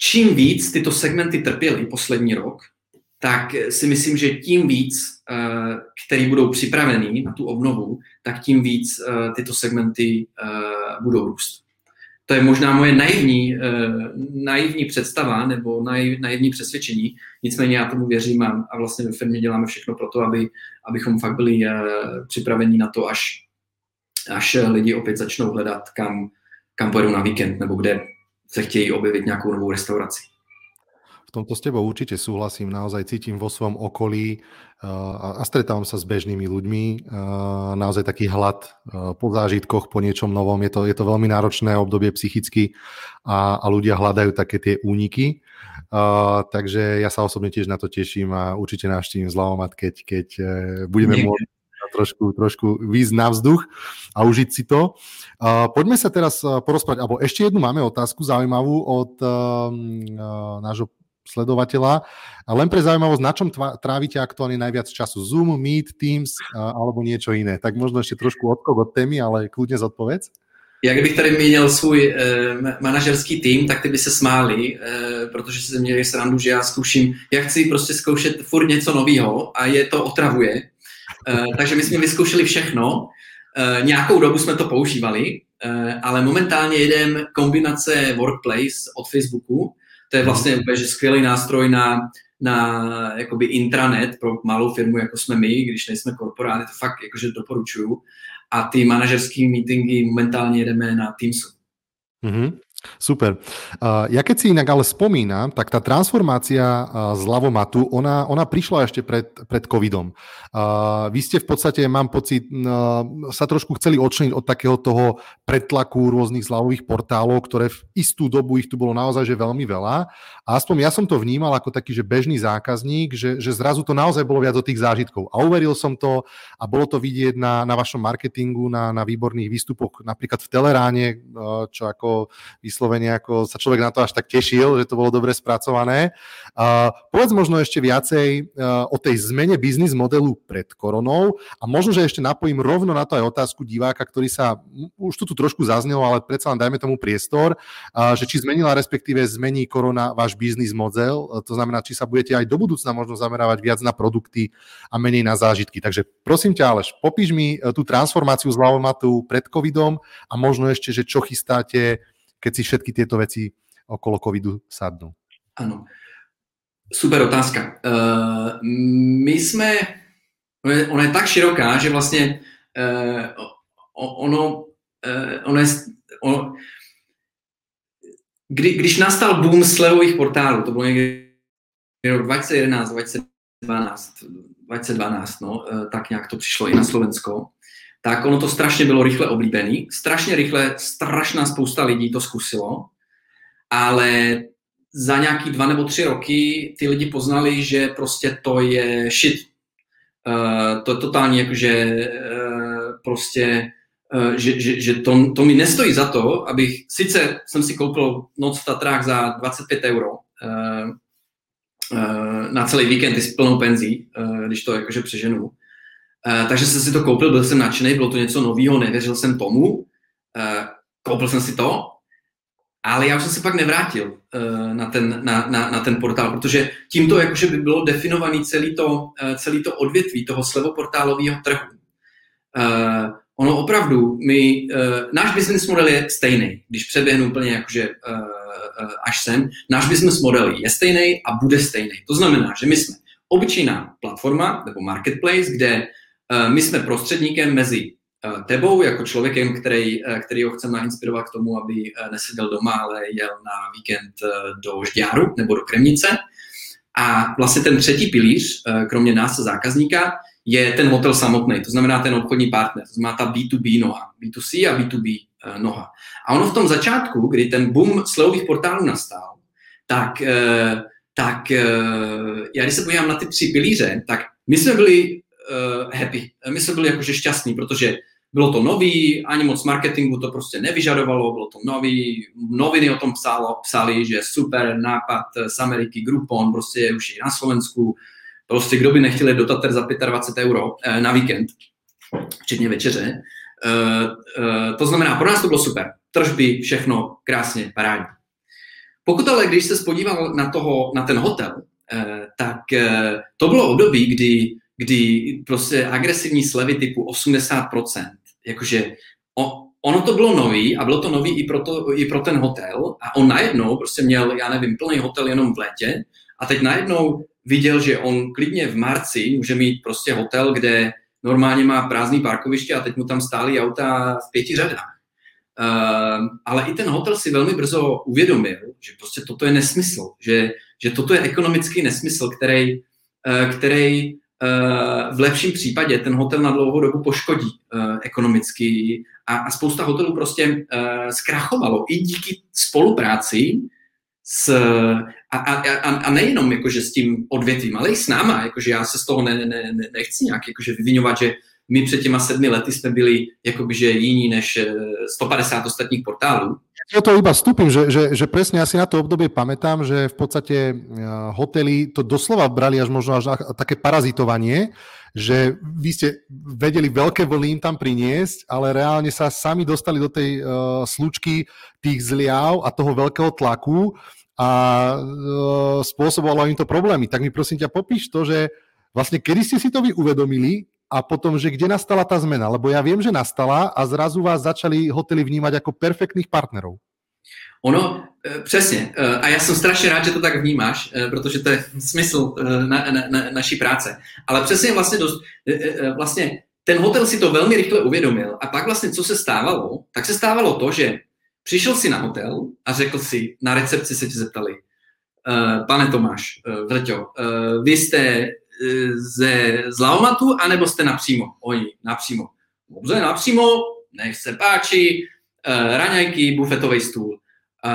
čím víc tyto segmenty trpěly poslední rok, tak si myslím, že tím víc, uh, který budou připravený na tu obnovu, tak tím víc uh, tyto segmenty uh, budou růst. To je možná moje naivní, uh, naivní představa nebo naiv, naivní přesvědčení, nicméně já tomu věřím a, a vlastně ve firmě děláme všechno pro to, aby, abychom fakt byli uh, připraveni na to, až, až lidi opět začnou hledat, kam, kam pojedou na víkend nebo kde se chtějí objevit nějakou novou restauraci. V tomto s tebou určite súhlasím, naozaj cítim vo svojom okolí uh, a stretávam sa s bežnými ľuďmi. Uh, naozaj taký hlad uh, po zážitkoch, po niečom novom. Je to, je to veľmi náročné obdobie psychicky a, a ľudia hľadajú také tie úniky. Uh, takže ja sa osobne tiež na to teším a určite navštívim Zľavomat, keď, keď uh, budeme môcť trošku, trošku výjsť na vzduch a užiť si to. Uh, poďme sa teraz porozprávať, alebo ešte jednu máme otázku zaujímavú od uh, uh, nášho sledovateľa. A len pre zaujímavosť, na čom tva- trávite aktuálne najviac času? Zoom, Meet, Teams a, alebo niečo iné? Tak možno ešte trošku odkok od témy, ale kľudne zodpovedz. Ja kdybych tady měnil svůj e, manažerský tým, tak ty by se smáli, e, protože si měli srandu, že já zkouším, já chci prostě zkoušet furt něco novýho a je to otravuje. E, takže my jsme vyzkoušeli všechno. E, nějakou dobu jsme to používali, e, ale momentálně jedem kombinace Workplace od Facebooku. To je vlastně úplně, že skvělý nástroj na, na jakoby intranet pro malou firmu, jako jsme my, když nejsme korporáty, to fakt jakože doporučuju. A ty manažerské meetingy momentálně jedeme na Teamsu. Mm-hmm. Super. Uh, ja keď si inak ale spomínam, tak tá transformácia uh, Zľavomatu, ona, ona prišla ešte pred, pred covidom. Uh, vy ste v podstate, mám pocit, uh, sa trošku chceli odčleniť od takého toho pretlaku rôznych zľavových portálov, ktoré v istú dobu ich tu bolo naozaj že veľmi veľa. A aspoň ja som to vnímal ako taký že bežný zákazník, že, že zrazu to naozaj bolo viac do tých zážitkov. A uveril som to a bolo to vidieť na, na vašom marketingu, na, na výborných výstupoch, napríklad v Teleráne, uh, čo ako... Slovene, ako sa človek na to až tak tešil, že to bolo dobre spracované. Uh, povedz možno ešte viacej uh, o tej zmene biznis modelu pred koronou a možno, že ešte napojím rovno na to aj otázku diváka, ktorý sa, už tu trošku zaznelo, ale predsa len dajme tomu priestor, uh, že či zmenila, respektíve zmení korona váš biznis model, uh, to znamená, či sa budete aj do budúcna možno zamerávať viac na produkty a menej na zážitky. Takže prosím ťa, Aleš, popíš mi uh, tú transformáciu Zľavomatu pred covidom a možno ešte, že čo chystáte, keď si všetky tieto veci okolo covidu sadnú? Áno. Super otázka. Uh, my sme... Ona je tak široká, že vlastne uh, ono, uh, ono je... Ono, kdy, když nastal boom slevových portálů, to bylo někdy rok dvacet jedenáct, dvacet dvanáct, dvacet dvanáct, no, tak nějak to přišlo i na Slovensko, tak ono to strašně bylo rychle oblíbený, strašně rychle, strašná spousta lidí to zkusilo, ale za nějaký dva nebo tři roky ty lidi poznali, že prostě to je shit. Uh, to je totální, jakože uh, prostě, uh, že, že, že to, to mi nestojí za to, abych, sice jsem si koupil noc v Tatrách za dvacet pět euro uh, uh, na celý víkend i s plnou penzí, uh, když to jakože přeženu. Uh, takže jsem si to koupil, byl jsem nadšený, bylo to něco novýho, nevěřil jsem tomu, uh, koupil jsem si to, ale já už jsem se pak nevrátil uh, na, ten, na, na, na ten portál, protože tímto jakože by bylo definovaný celý to, uh, celý to odvětví toho slevoportálového trhu. Uh, ono opravdu, my, uh, náš business model je stejný, když přeběhnu úplně jakože uh, uh, až sem, náš business model je stejný a bude stejný. To znamená, že my jsme obyčejná platforma nebo marketplace, kde uh, my jsme prostředníkem mezi tebou jako člověkem, který, který ho chceme inspirovat k tomu, aby neseděl doma, ale jel na víkend do Žďáru nebo do Kremnice. A vlastně ten třetí pilíř, kromě nás a zákazníka, je ten hotel samotný, to znamená ten obchodní partner, to znamená ta bé dvě bé noha, bé dvě cé a bé dvě bé noha. A ono v tom začátku, kdy ten boom slevových portálů nastal, tak, tak já když se podívám na ty tři pilíře, tak my jsme byli happy, my jsme byli jakože šťastní, protože bylo to nový, ani moc marketingu to prostě nevyžadovalo, bylo to nový, noviny o tom psalo, psali, že super nápad z Ameriky, Groupon, prostě je už i na Slovensku, prostě kdo by nechtěl jít do Tater za dvacet pět euro na víkend, včetně večeře. To znamená, pro nás to bylo super, tržby, všechno krásně, parádní. Pokud ale, když se spodíval na, toho, na ten hotel, tak to bylo období, kdy kdy prostě agresivní slevy typu osmdesát procent, jakože ono to bylo nový a bylo to nový i pro, to, i pro ten hotel a on najednou prostě měl, já nevím, plný hotel jenom v létě a teď najednou viděl, že on klidně v marci může mít prostě hotel, kde normálně má prázdný parkoviště a teď mu tam stály auta v pěti řadách. Uh, ale i ten hotel si velmi brzo uvědomil, že prostě toto je nesmysl, že, že toto je ekonomický nesmysl, který, uh, který v lepším případě ten hotel na dlouhou dobu poškodí uh, ekonomicky a, a spousta hotelů prostě uh, zkrachovalo i díky spolupráci s, a, a, a nejenom jakože s tím odvětvím, ale i s náma, jakože já se z toho ne, ne, ne, nechci nějak jakože vyvinovat, že my před těma sedmi lety jsme byli jakobyže jiní než sto padesát ostatních portálů. Ja to iba vstúpim, že, že, že presne asi na to obdobie pamätám, že v podstate hotely to doslova brali až možno až také parazitovanie, že vy ste vedeli veľké vlny im tam priniesť, ale reálne sa sami dostali do tej uh, slučky tých zliav a toho veľkého tlaku a uh, spôsobovalo im to problémy. Tak mi prosím ťa popíš to, že vlastne kedy ste si to vy uvedomili, a potom, že kde nastala tá zmena? Lebo ja viem, že nastala a zrazu vás začali hotely vnímať ako perfektných partnerov. Ono, e, přesně. E, a já jsem strašně rád, že to tak vnímáš, e, protože to je smysl e, na, na, na, naší práce. Ale přesně vlastně, dost, e, e, vlastně ten hotel si to velmi rychle uvědomil a pak vlastně, co se stávalo, tak se stávalo to, že přišel si na hotel a řekl si, na recepci se ti zeptali, e, pane Tomáš, e, Vrťo, e, vy jste ze Zľavomatu, anebo jste napřímo? Oni, napřímo. Dobře, napřímo, nech se páči, e, raňajky, bufetový stůl. E,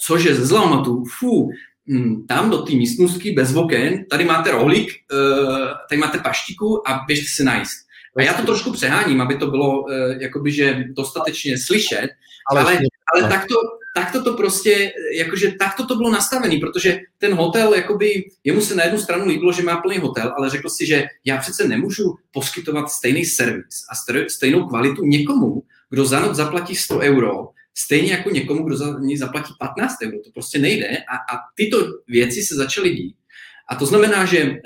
cože ze Zľavomatu? Fú, m, tam do té místnosti bez oken, tady máte rohlík, e, tady máte paštiku a běžte si najíst. A já to trošku přeháním, aby to bylo e, jakoby, že dostatečně slyšet, ale, ale, ale tak to... Takto to prostě, jakože takto to bylo nastavené, protože ten hotel, jakoby, jemu se na jednu stranu líbilo, že má plný hotel, ale řekl si, že já přece nemůžu poskytovat stejný servis a stejnou kvalitu někomu, kdo za noc zaplatí sto euro, stejně jako někomu, kdo za ní zaplatí patnáct euro. To prostě nejde a, a tyto věci se začaly dít. A to znamená, že e,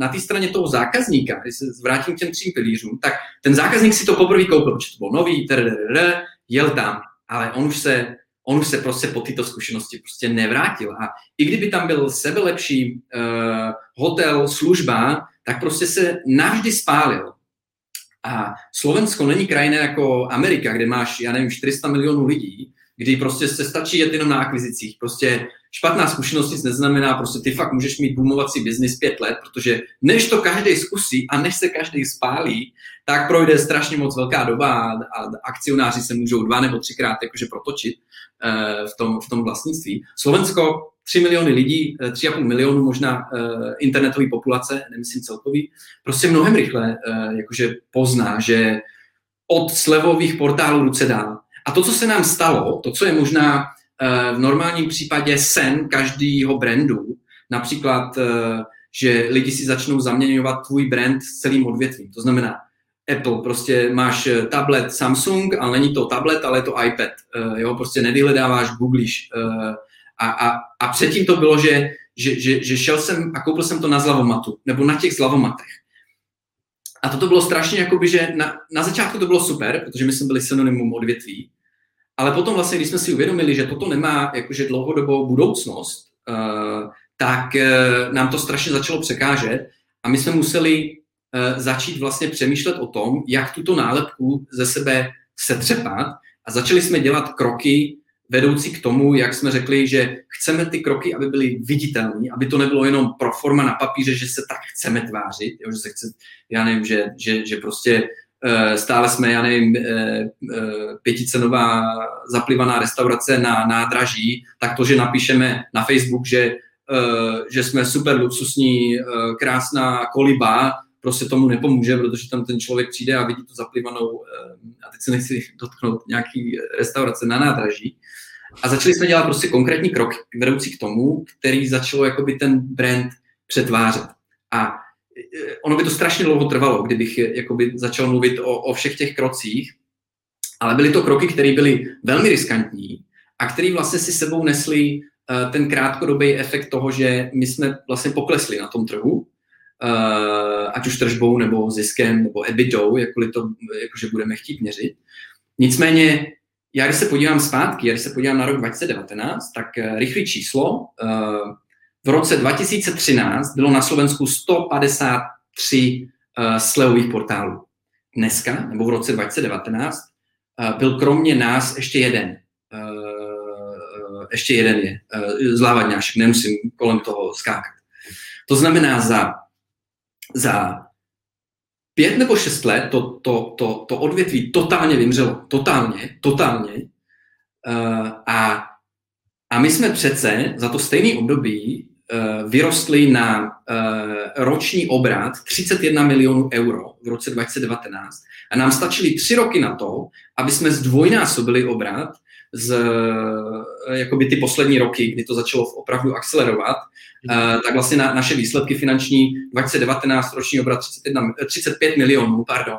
na té straně toho zákazníka, když se vrátím k těm třím pilířům, tak ten zákazník si to poprvé koupil, protože to bylo nový, trrr, jel tam, ale on už se On už se prostě po této zkušenosti prostě nevrátil. A i kdyby tam byl sebelepší e, hotel, služba, tak prostě se navždy spálil. A Slovensko není krajina jako Amerika, kde máš, já nevím, čtyři sta milionů lidí, kdy prostě se stačí jet jenom na akvizicích. Prostě špatná zkušenost nic neznamená, prostě ty fakt můžeš mít boomovací biznis pět let, protože než to každý zkusí a než se každý spálí, tak projde strašně moc velká doba a akcionáři se můžou dva nebo třikrát jakože protočit v tom, v tom vlastnictví. Slovensko, tři miliony lidí, tri a pol miliónu možná internetový populace, nemyslím celkový, prostě mnohem rychle jakože pozná, že od slevových portálů ruce dál. A to, co se nám stalo, to, co je možná v normálním případě sen každého brandu, například, že lidi si začnou zaměňovat tvůj brand s celým odvětvím. To znamená, Apple, prostě máš tablet Samsung, ale není to tablet, ale je to iPad. Jo, prostě nevyhledáváš, googlíš. A, a, a předtím to bylo, že, že, že, že šel jsem a koupil jsem to na Zľavomatu, nebo na těch Zľavomatech. A toto bylo strašně, jakoby, že na, na začátku to bylo super, protože my jsme byli synonymum odvětví, ale potom vlastně, když jsme si uvědomili, že toto nemá jakože dlouhodobou budoucnost, uh, tak uh, nám to strašně začalo překážet a my jsme museli uh, začít vlastně přemýšlet o tom, jak tuto nálepku ze sebe setřepat a začali jsme dělat kroky vedoucí k tomu, jak jsme řekli, že chceme ty kroky, aby byly viditelné, aby to nebylo jenom pro forma na papíře, že se tak chceme tvářit, jo, že se chce, já nevím, že, že, že prostě uh, stále jsme, já nevím, uh, uh, pěticenová zaplivaná restaurace na nádraží, tak to, že napíšeme na Facebook, že, uh, že jsme super luxusní, uh, krásná koliba, prostě tomu nepomůže, protože tam ten člověk přijde a vidí tu zaplivanou, a teď se nechci dotknout nějaký restaurace na nádraží. A začali jsme dělat prostě konkrétní krok vedoucí k tomu, který začalo jakoby ten brand přetvářet. A ono by to strašně dlouho trvalo, kdybych jakoby začal mluvit o, o všech těch krocích, ale byly to kroky, které byly velmi riskantní a které vlastně si sebou nesly ten krátkodobý efekt toho, že my jsme vlastně poklesli na tom trhu, Uh, ať už tržbou, nebo ziskem, nebo ebitou, jakkoliv to jakože budeme chtít měřit. Nicméně, já když se podívám zpátky, já když se podívám na rok dvacet devatenáct, tak uh, rychlý číslo. Uh, v roce dva tisíce třináct bylo na Slovensku sto padesát tři uh, slevových portálů. Dneska, nebo v roce dvacet devatenáct, uh, byl kromě nás ještě jeden. Uh, ještě jeden je. Uh, Zlávadňášek, nemusím kolem toho skákat. To znamená, za, za pět nebo šest let to, to, to, to odvětví totálně vymřelo. Totálně, totálně. Uh, a, a my jsme přece za to stejné období uh, vyrostli na uh, roční obrat třicet jedna milionů euro v roce dvacet devatenáct. A nám stačily tři roky na to, aby jsme zdvojnásobili obrat z jakoby ty poslední roky, kdy to začalo opravdu akcelerovat, mm. tak vlastně na, naše výsledky finanční dvacet devatenáct roční obrat třicet pět milionů, pardon,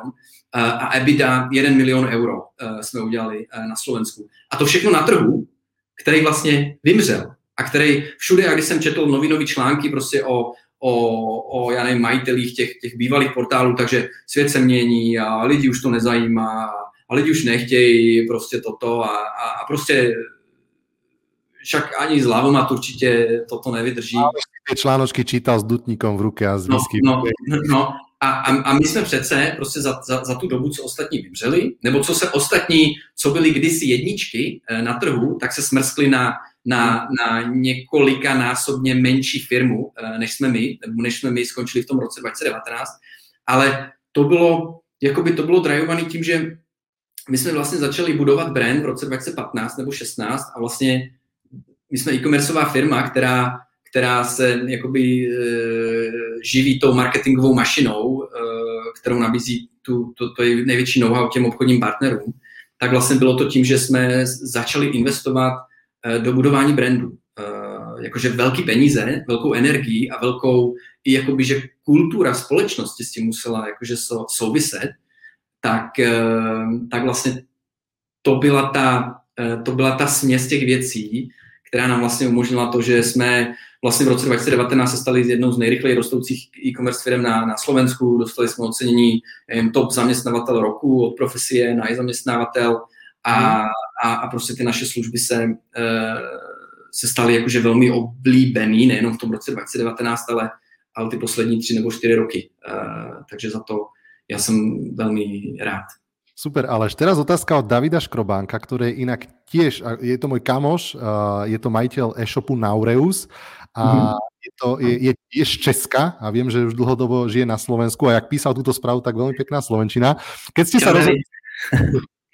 a EBITDA jeden milion euro jsme udělali na Slovensku. A to všechno na trhu, který vlastně vymřel a který všude, jak když jsem četl novinové články prostě o O, o já nevím, majitelích těch, těch bývalých portálů, takže svět se mění a lidi už to nezajímá a lidi už nechtějí prostě toto a, a, a prostě však ani Zľavomat určitě toto nevydrží. Článočky čítal s dutníkom v ruce a s výsky. No, no, no. A, a, a my jsme přece prostě za, za, za tu dobu, co ostatní vymřeli, nebo co se ostatní, co byly kdysi jedničky na trhu, tak se smrskli na na, na několika násobně menší firmu, než jsme my, nebo než jsme my skončili v tom roce dvacet devatenáct, ale to bylo, jakoby to bylo drajované tím, že my jsme vlastně začali budovat brand v roce dvacet patnáct nebo šestnáct a vlastně my jsme e-commerceová firma, která, která se jakoby e, živí tou marketingovou mašinou, e, kterou nabízí tu, to, to je největší know-how těm obchodním partnerům, tak vlastně bylo to tím, že jsme začali investovat do budování brandu. E, jakože velký peníze, velkou energii a velkou, i jakoby, že kultura společnosti s tím musela jakože so, souviset, tak, e, tak vlastně to byla ta, e, to byla ta směs těch věcí, která nám vlastně umožnila to, že jsme vlastně v roce dvacet devatenáct se stali jednou z nejrychleji rostoucích e-commerce firm na, na Slovensku, dostali jsme ocenění e, top zaměstnavatel roku od profesie na zaměstnavatel a, a, a prostě ty naše služby se, se staly jakože velmi oblíbený, nejenom v tom roce dvacet devatenáct, ale, ale ty poslední tři nebo čtyři roky. Takže za to já jsem velmi rád. Super, Aleš. Teraz otázka od Davida Škrobánka, ktorý je inak tiež, je to môj kamoš, je to majiteľ e-shopu Naureus a je to je tiež z Česka a viem, že už dlhodobo žije na Slovensku a jak písal túto správu, tak veľmi pekná slovenčina. Keď ste sa rozhodli...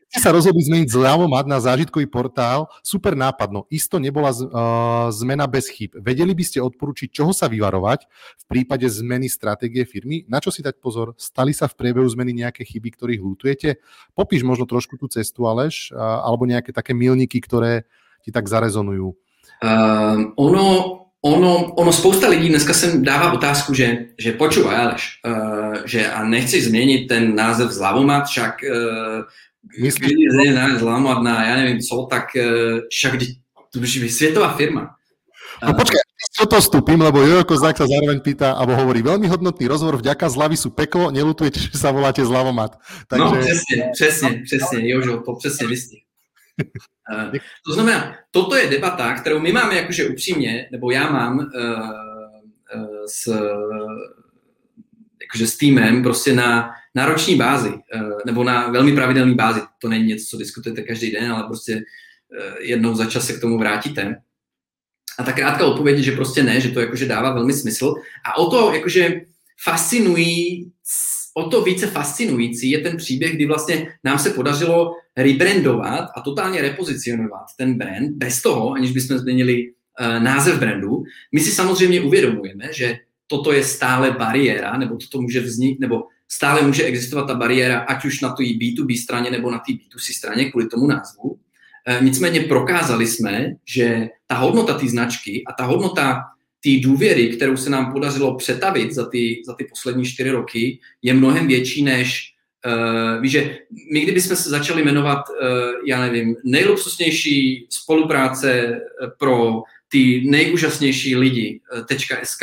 Keď sa rozhodli zmeniť Zľavomat na zážitkový portál, super nápadno. Isto nebola z, uh, zmena bez chýb. Vedeli by ste odporúčiť, čoho sa vyvarovať v prípade zmeny stratégie firmy? Na čo si dať pozor? Stali sa v priebehu zmeny nejaké chyby, ktorých lútujete? Popíš možno trošku tú cestu, Aleš, uh, alebo nejaké také milníky, ktoré ti tak zarezonujú. Um, ono, ono, ono spousta lidí dneska sem dává otázku, že, že počúvaj, Aleš, uh, že a nechci zmeniť ten název Zľavomat, však... Uh, Myslíš, že je zlámat na, ja neviem co, tak však to je svetová firma. No počkaj, čo to vstúpim, lebo Jojko Zák sa zároveň pýta, alebo hovorí, veľmi hodnotný rozhovor, vďaka zlavy sú peklo, nelutujete, že sa voláte Zľavomat. Takže... No přesne, přesne, přesne, Jožo, to přesne vystí. To znamená, toto je debata, kterou my máme jakože upřímně, nebo já mám uh, uh, s, jakože s týmem prostě na na roční bázi, nebo na velmi pravidelné bázi. To není něco, co diskutujete každý den, ale prostě jednou za čas se k tomu vrátíte. A ta krátká odpověď je, že prostě ne, že to jakože dává velmi smysl. A o to jakože fascinují, o to více fascinující je ten příběh, kdy vlastně nám se podařilo rebrandovat a totálně repozicionovat ten brand bez toho, aniž bychom změnili název brandu. My si samozřejmě uvědomujeme, že toto je stále bariéra, nebo toto může vzniknout, nebo stále může existovat ta bariéra, ať už na té bé dva bé straně nebo na té bé dva cé straně kvůli tomu názvu. E, nicméně prokázali jsme, že ta hodnota té značky a ta hodnota té důvěry, kterou se nám podařilo přetavit za ty, za ty poslední čtyři roky, je mnohem větší než, e, víš, že my kdybychom se začali jmenovat, e, já nevím, nejluxusnější spolupráce pro ty nejúžasnější lidi, e, .sk,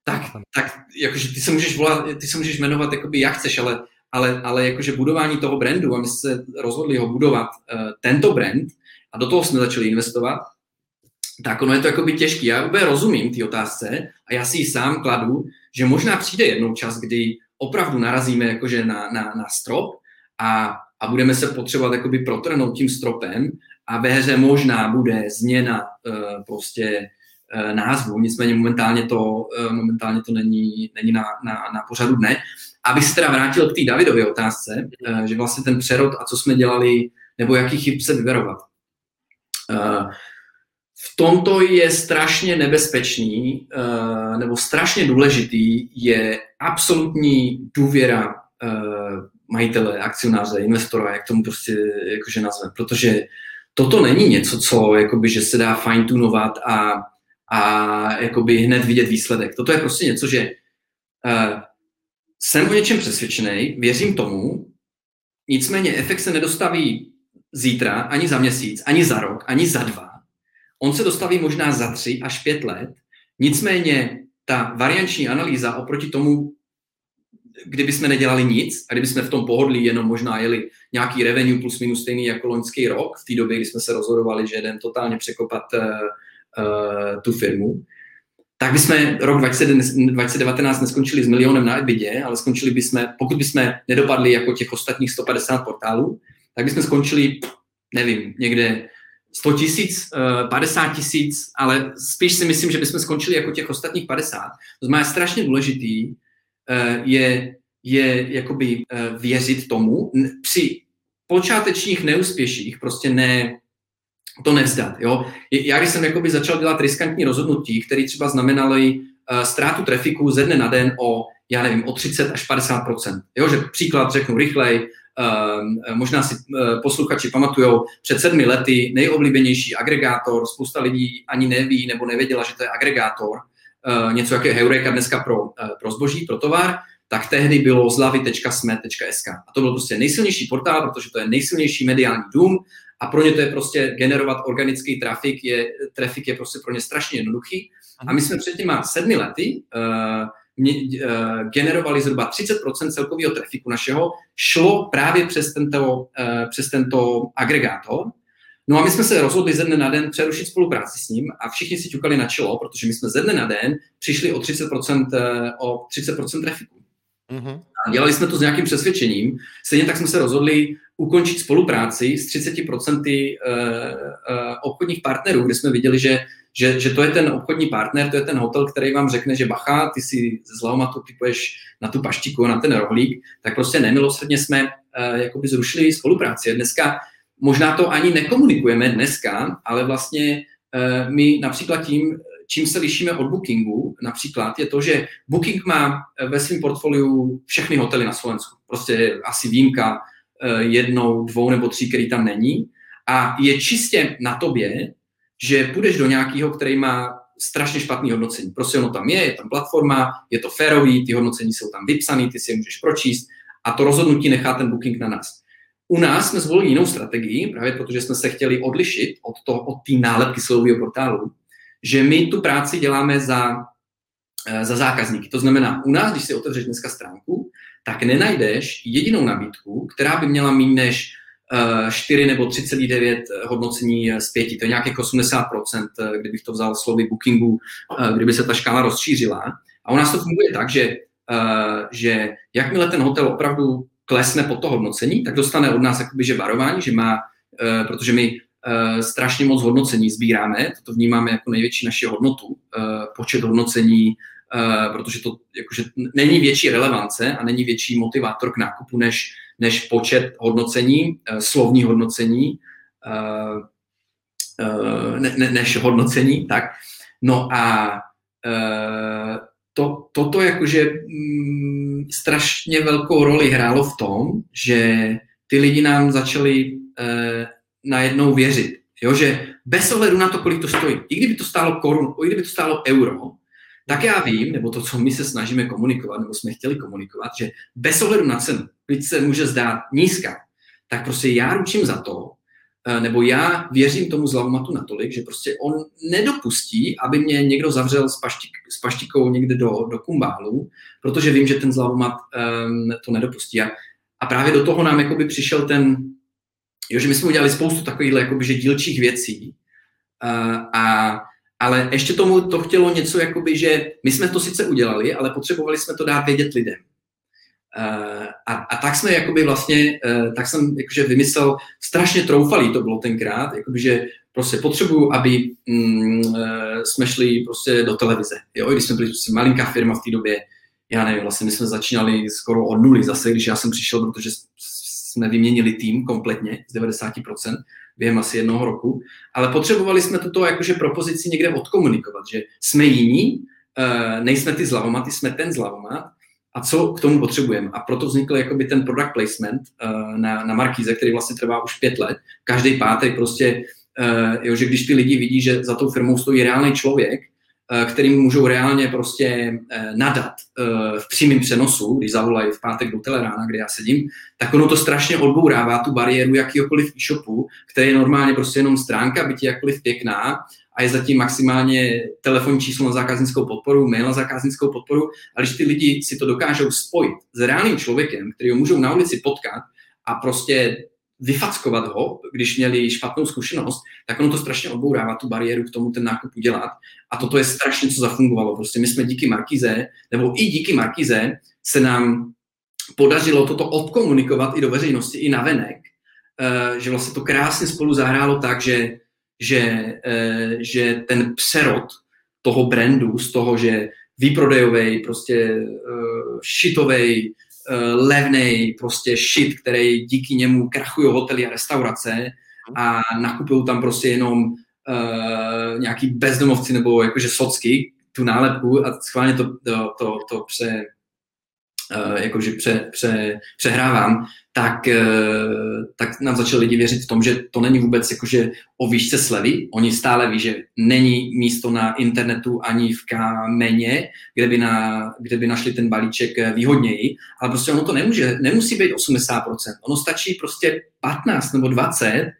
Tak, tak jakože ty se můžeš volat, ty se můžeš jmenovat jakoby jak chceš, ale, ale, ale jakože budování toho brandu, a my jsme se rozhodli ho budovat uh, tento brand a do toho jsme začali investovat, tak ono je to jakoby těžký. Já úplně rozumím té otázce a já si ji sám kladu, že možná přijde jednou čas, kdy opravdu narazíme jakože na, na, na strop a, a budeme se potřebovat jakoby protrhnout tím stropem a ve hře možná bude změna uh, prostě názvu, nicméně momentálně to, momentálně to není, není na, na, na pořadu dne. Abych se teda vrátil k té Davidově otázce, že vlastně ten přerod a co jsme dělali, nebo jaký chyb se vyvarovat. V tomto je strašně nebezpečný, nebo strašně důležitý je absolutní důvěra majitele, akcionáře, investora, jak tomu prostě jakože nazveme, protože toto není něco, co jakoby, že se dá fine-tunovat a a jakoby hned vidět výsledek. Toto je prostě něco, že uh, jsem o něčem přesvědčený, věřím tomu, nicméně efekt se nedostaví zítra, ani za měsíc, ani za rok, ani za dva. On se dostaví možná za tři až pět let, nicméně ta varianční analýza oproti tomu, kdyby jsme nedělali nic a kdyby jsme v tom pohodlí jenom možná jeli nějaký revenue plus minus stejný jako loňský rok, v té době, kdy jsme se rozhodovali, že jdem totálně překopat uh, tu firmu, tak bychom rok dvacet devatenáct neskončili s milionem na EBITDA, ale skončili bychom, pokud bychom nedopadli jako těch ostatních sto padesát portálů, tak bychom skončili, nevím, někde sto tisíc, padesát tisíc, ale spíš si myslím, že bychom skončili jako těch ostatních padesát. To znamená, strašně důležitý je, je jakoby věřit tomu, při počátečních neúspěších prostě ne to nevzdat, jo. Já když jsem jakoby začal dělat riskantní rozhodnutí, které třeba znamenaly uh, ztrátu trafiku ze dne na den o, já nevím, o třicet až padesát procent, jo, že příklad řeknu rychlej, uh, možná si uh, posluchači pamatujou, před sedmi lety nejoblíbenější agregátor, spousta lidí ani neví nebo nevěděla, že to je agregátor, uh, něco jako je Heureka dneska pro, uh, pro zboží, pro tovar, tak tehdy bylo zlavy tečka es em e tečka es ká. A to byl prostě nejsilnější portál, protože to je nejsilnější mediální dům. A pro ně to je prostě generovat organický trafik, je, trafik je prostě pro ně strašně jednoduchý. A my jsme před těma sedmi lety uh, mě, uh, generovali zhruba třicet procent celkového trafiku našeho, šlo právě přes tento, uh, přes tento agregátor. No a my jsme se rozhodli ze dne na den přerušit spolupráci s ním a všichni si ťukali na čelo, protože my jsme ze dne na den přišli o třicet procent, uh, o třicet procent trafiku. Mm-hmm. A dělali jsme to s nějakým přesvědčením. Stejně tak jsme se rozhodli ukončit spolupráci s třicet procent obchodních partnerů, kde jsme viděli, že, že, že to je ten obchodní partner, to je ten hotel, který vám řekne, že bacha, ty si ze Zľavomatu typuješ na tu paštiku, na ten rohlík, tak prostě nemilosrdně jsme jakoby zrušili spolupráci. Dneska možná to ani nekomunikujeme dneska, ale vlastně my například tím, čím se lišíme od Bookingu, například je to, že Booking má ve svém portfoliu všechny hotely na Slovensku. Prostě asi výjimka jednou, dvou nebo tří, který tam není. A je čistě na tobě, že půjdeš do nějakého, který má strašně špatný hodnocení. Prostě ono tam je, je tam platforma, je to férový, ty hodnocení jsou tam vypsaný, ty si je můžeš pročíst a to rozhodnutí nechá ten Booking na nás. U nás jsme zvolili jinou strategii, právě protože jsme se chtěli odlišit od toho, od té nálepky slovního portálu, že my tu práci děláme za, za zákazníky. To znamená, u nás, když si otevřeš dneska stránku, tak nenajdeš jedinou nabídku, která by měla méně než čtyři nebo tři celá devět hodnocení z pěti. To je nějakých osmdesát procent, kdybych to vzal slovy Bookingu, kdyby se ta škála rozšířila. A u nás to funguje tak, že, že jakmile ten hotel opravdu klesne pod to hodnocení, tak dostane od nás jakoby, že varování, že má, protože my strašně moc hodnocení sbíráme, to vnímáme jako největší naši hodnotu, počet hodnocení, protože to jakože není větší relevance a není větší motivátor k nákupu, než, než počet hodnocení, slovní hodnocení, ne, ne, než hodnocení, tak. No a to, toto jakože mm, strašně velkou roli hrálo v tom, že ty lidi nám začali najednou věřit, jo? Že bez ohledu na to, kolik to stojí, i kdyby to stálo korun, i kdyby to stálo euro, tak já vím, nebo to, co my se snažíme komunikovat, nebo jsme chtěli komunikovat, že bez ohledu na cenu, když se může zdát nízká, tak prostě já ručím za to, nebo já věřím tomu Zľavomatu natolik, že prostě on nedopustí, aby mě někdo zavřel s, paštik, s paštikou někde do, do kumbálu, protože vím, že ten Zľavomat um, to nedopustí. A, a právě do toho nám jakoby přišel ten, jo, že my jsme udělali spoustu takovýchhle jakoby, že dílčích věcí, uh, a, ale ještě tomu to chtělo něco, jakoby, že my jsme to sice udělali, ale potřebovali jsme to dát vědět lidem. Uh, a, a tak jsme jakoby vlastně, uh, tak jsem jakože vymyslel, strašně troufalý to bylo tenkrát, jakoby, že prostě potřebuju, aby mm, uh, jsme šli prostě do televize. Jo, i když jsme byli prostě malinká firma v té době, já nevím, vlastně my jsme začínali skoro od nuly zase, když já jsem přišel, protože jsme vyměnili tým kompletně z devadesát procent během asi jednoho roku, ale potřebovali jsme tuto jakože propozici někde odkomunikovat, že jsme jiní, nejsme ty Zľavomaty, jsme ten Zľavomat a co k tomu potřebujeme. A proto vznikl jakoby ten product placement na, na Markíze, který vlastně trvá už pět let. Každý pátek prostě, jo, že když ty lidi vidí, že za tou firmou stojí reálný člověk, kterým můžou reálně prostě nadat v přímém přenosu, když zavolají v pátek do Telerána, kde já sedím, tak ono to strašně odbourává tu bariéru jakýhokoliv e-shopu, který je normálně prostě jenom stránka, byť je jakkoliv pěkná a je zatím maximálně telefonní číslo na zákaznickou podporu, mail na zákaznickou podporu, ale když ty lidi si to dokážou spojit s reálným člověkem, který ho můžou na ulici potkat a prostě vyfackovat ho, když měli špatnou zkušenost, tak ono to strašně odbourává tu bariéru k tomu ten nákup udělat. A toto je strašně, co zafungovalo. Prostě my jsme díky Markíze, nebo i díky Markíze se nám podařilo toto odkomunikovat i do veřejnosti, i na venek, že vlastně to krásně spolu zahrálo tak, že, že, že ten přerod toho brandu z toho, že výprodejovej, prostě šitovej, levnej prostě shit, který díky němu krachují hotely a restaurace a nakupují tam prostě jenom uh, nějaký bezdomovci nebo jakože socky, tu nálepku a schválně to, to, to, to pře, uh, jakože pře, pře, přehrávám, tak, uh, tak nám začali lidi věřit v tom, že to není vůbec jakože o výšce slevy. Oni stále ví, že není místo na internetu ani v kameně, kde by, na, kde by našli ten balíček výhodněji, ale prostě ono to nemůže, nemusí být osmdesát procent. Ono stačí prostě patnáct nebo dvacet,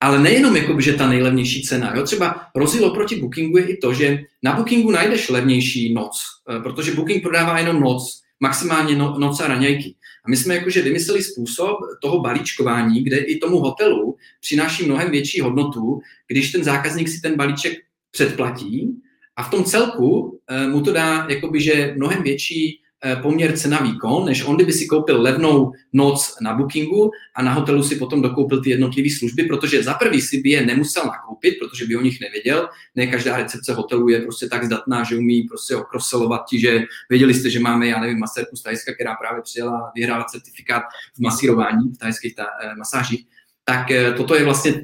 ale nejenom jakoby, že ta nejlevnější cena. Jo? Třeba rozdíl oproti Bookingu je i to, že na Bookingu najdeš levnější noc, protože Booking prodává jenom noc, maximálně no, noc a raňajky. A my jsme jakože vymysleli způsob toho balíčkování, kde i tomu hotelu přináší mnohem větší hodnotu, když ten zákazník si ten balíček předplatí a v tom celku mu to dá jakoby, že mnohem větší poměr cena výkon, než on, kdyby si koupil levnou noc na Bookingu a na hotelu si potom dokoupil ty jednotlivé služby, protože za prvý si by je nemusel nakoupit, protože by o nich nevěděl. Ne každá recepce hotelu je prostě tak zdatná, že umí prostě okroselovat ti, že věděli jste, že máme, já nevím, masérku z Thajska, která právě přijela, vyhrála certifikát v masírování, v thajských ta, masážích. Tak toto je vlastně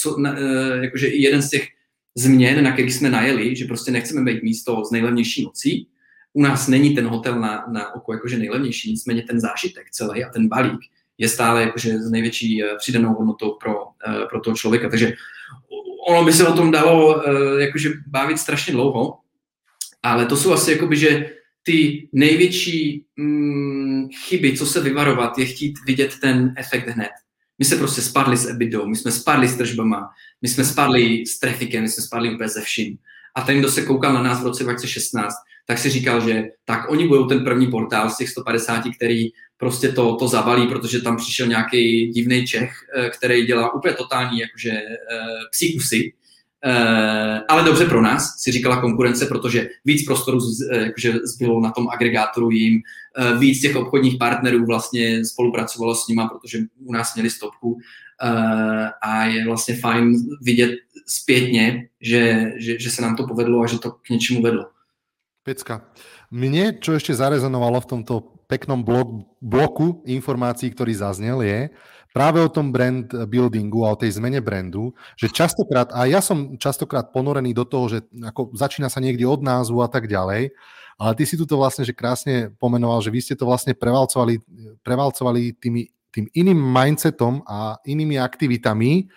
co, jakože jeden z těch změn, na který jsme najeli, že prostě nechceme být místo z nejlevnější nocí. U nás není ten hotel na, na oko jakože nejlevnější, nicméně ten zážitek celý a ten balík je stále jakože z největší přidanou hodnotou pro, pro toho člověka. Takže ono by se o tom dalo jakože bavit strašně dlouho, ale to jsou asi jakoby, že ty největší mm, chyby, co se vyvarovat, je chtít vidět ten efekt hned. My se prostě spadli s ebitdou, my jsme spadli s tržbama, my jsme spadli s trafikem, my jsme spadli úplně ze vším. A ten, kdo se koukal na nás v roce dvacet šestnáct, tak si říkal, že tak oni budou ten první portál z těch sto padesáti, který prostě to, to zavalí, protože tam přišel nějaký divnej Čech, který dělá úplně totální jakože psí kusy. Ale dobře pro nás, si říkala konkurence, protože víc prostoru jakože zbylo na tom agregátoru jim, víc těch obchodních partnerů vlastně spolupracovalo s nima, protože u nás měli stopku. A je vlastně fajn vidět zpětně, že, že, že se nám to povedlo a že to k něčemu vedlo. Pecka. Mne, čo ešte zarezonovalo v tomto peknom blok, bloku informácií, ktorý zaznel, je práve o tom brand buildingu a o tej zmene brandu, že častokrát, a ja som častokrát ponorený do toho, že ako začína sa niekde od názvu a tak ďalej, ale ty si tu to vlastne že krásne pomenoval, že vy ste to vlastne prevalcovali, prevalcovali tými, tým iným mindsetom a inými aktivitami.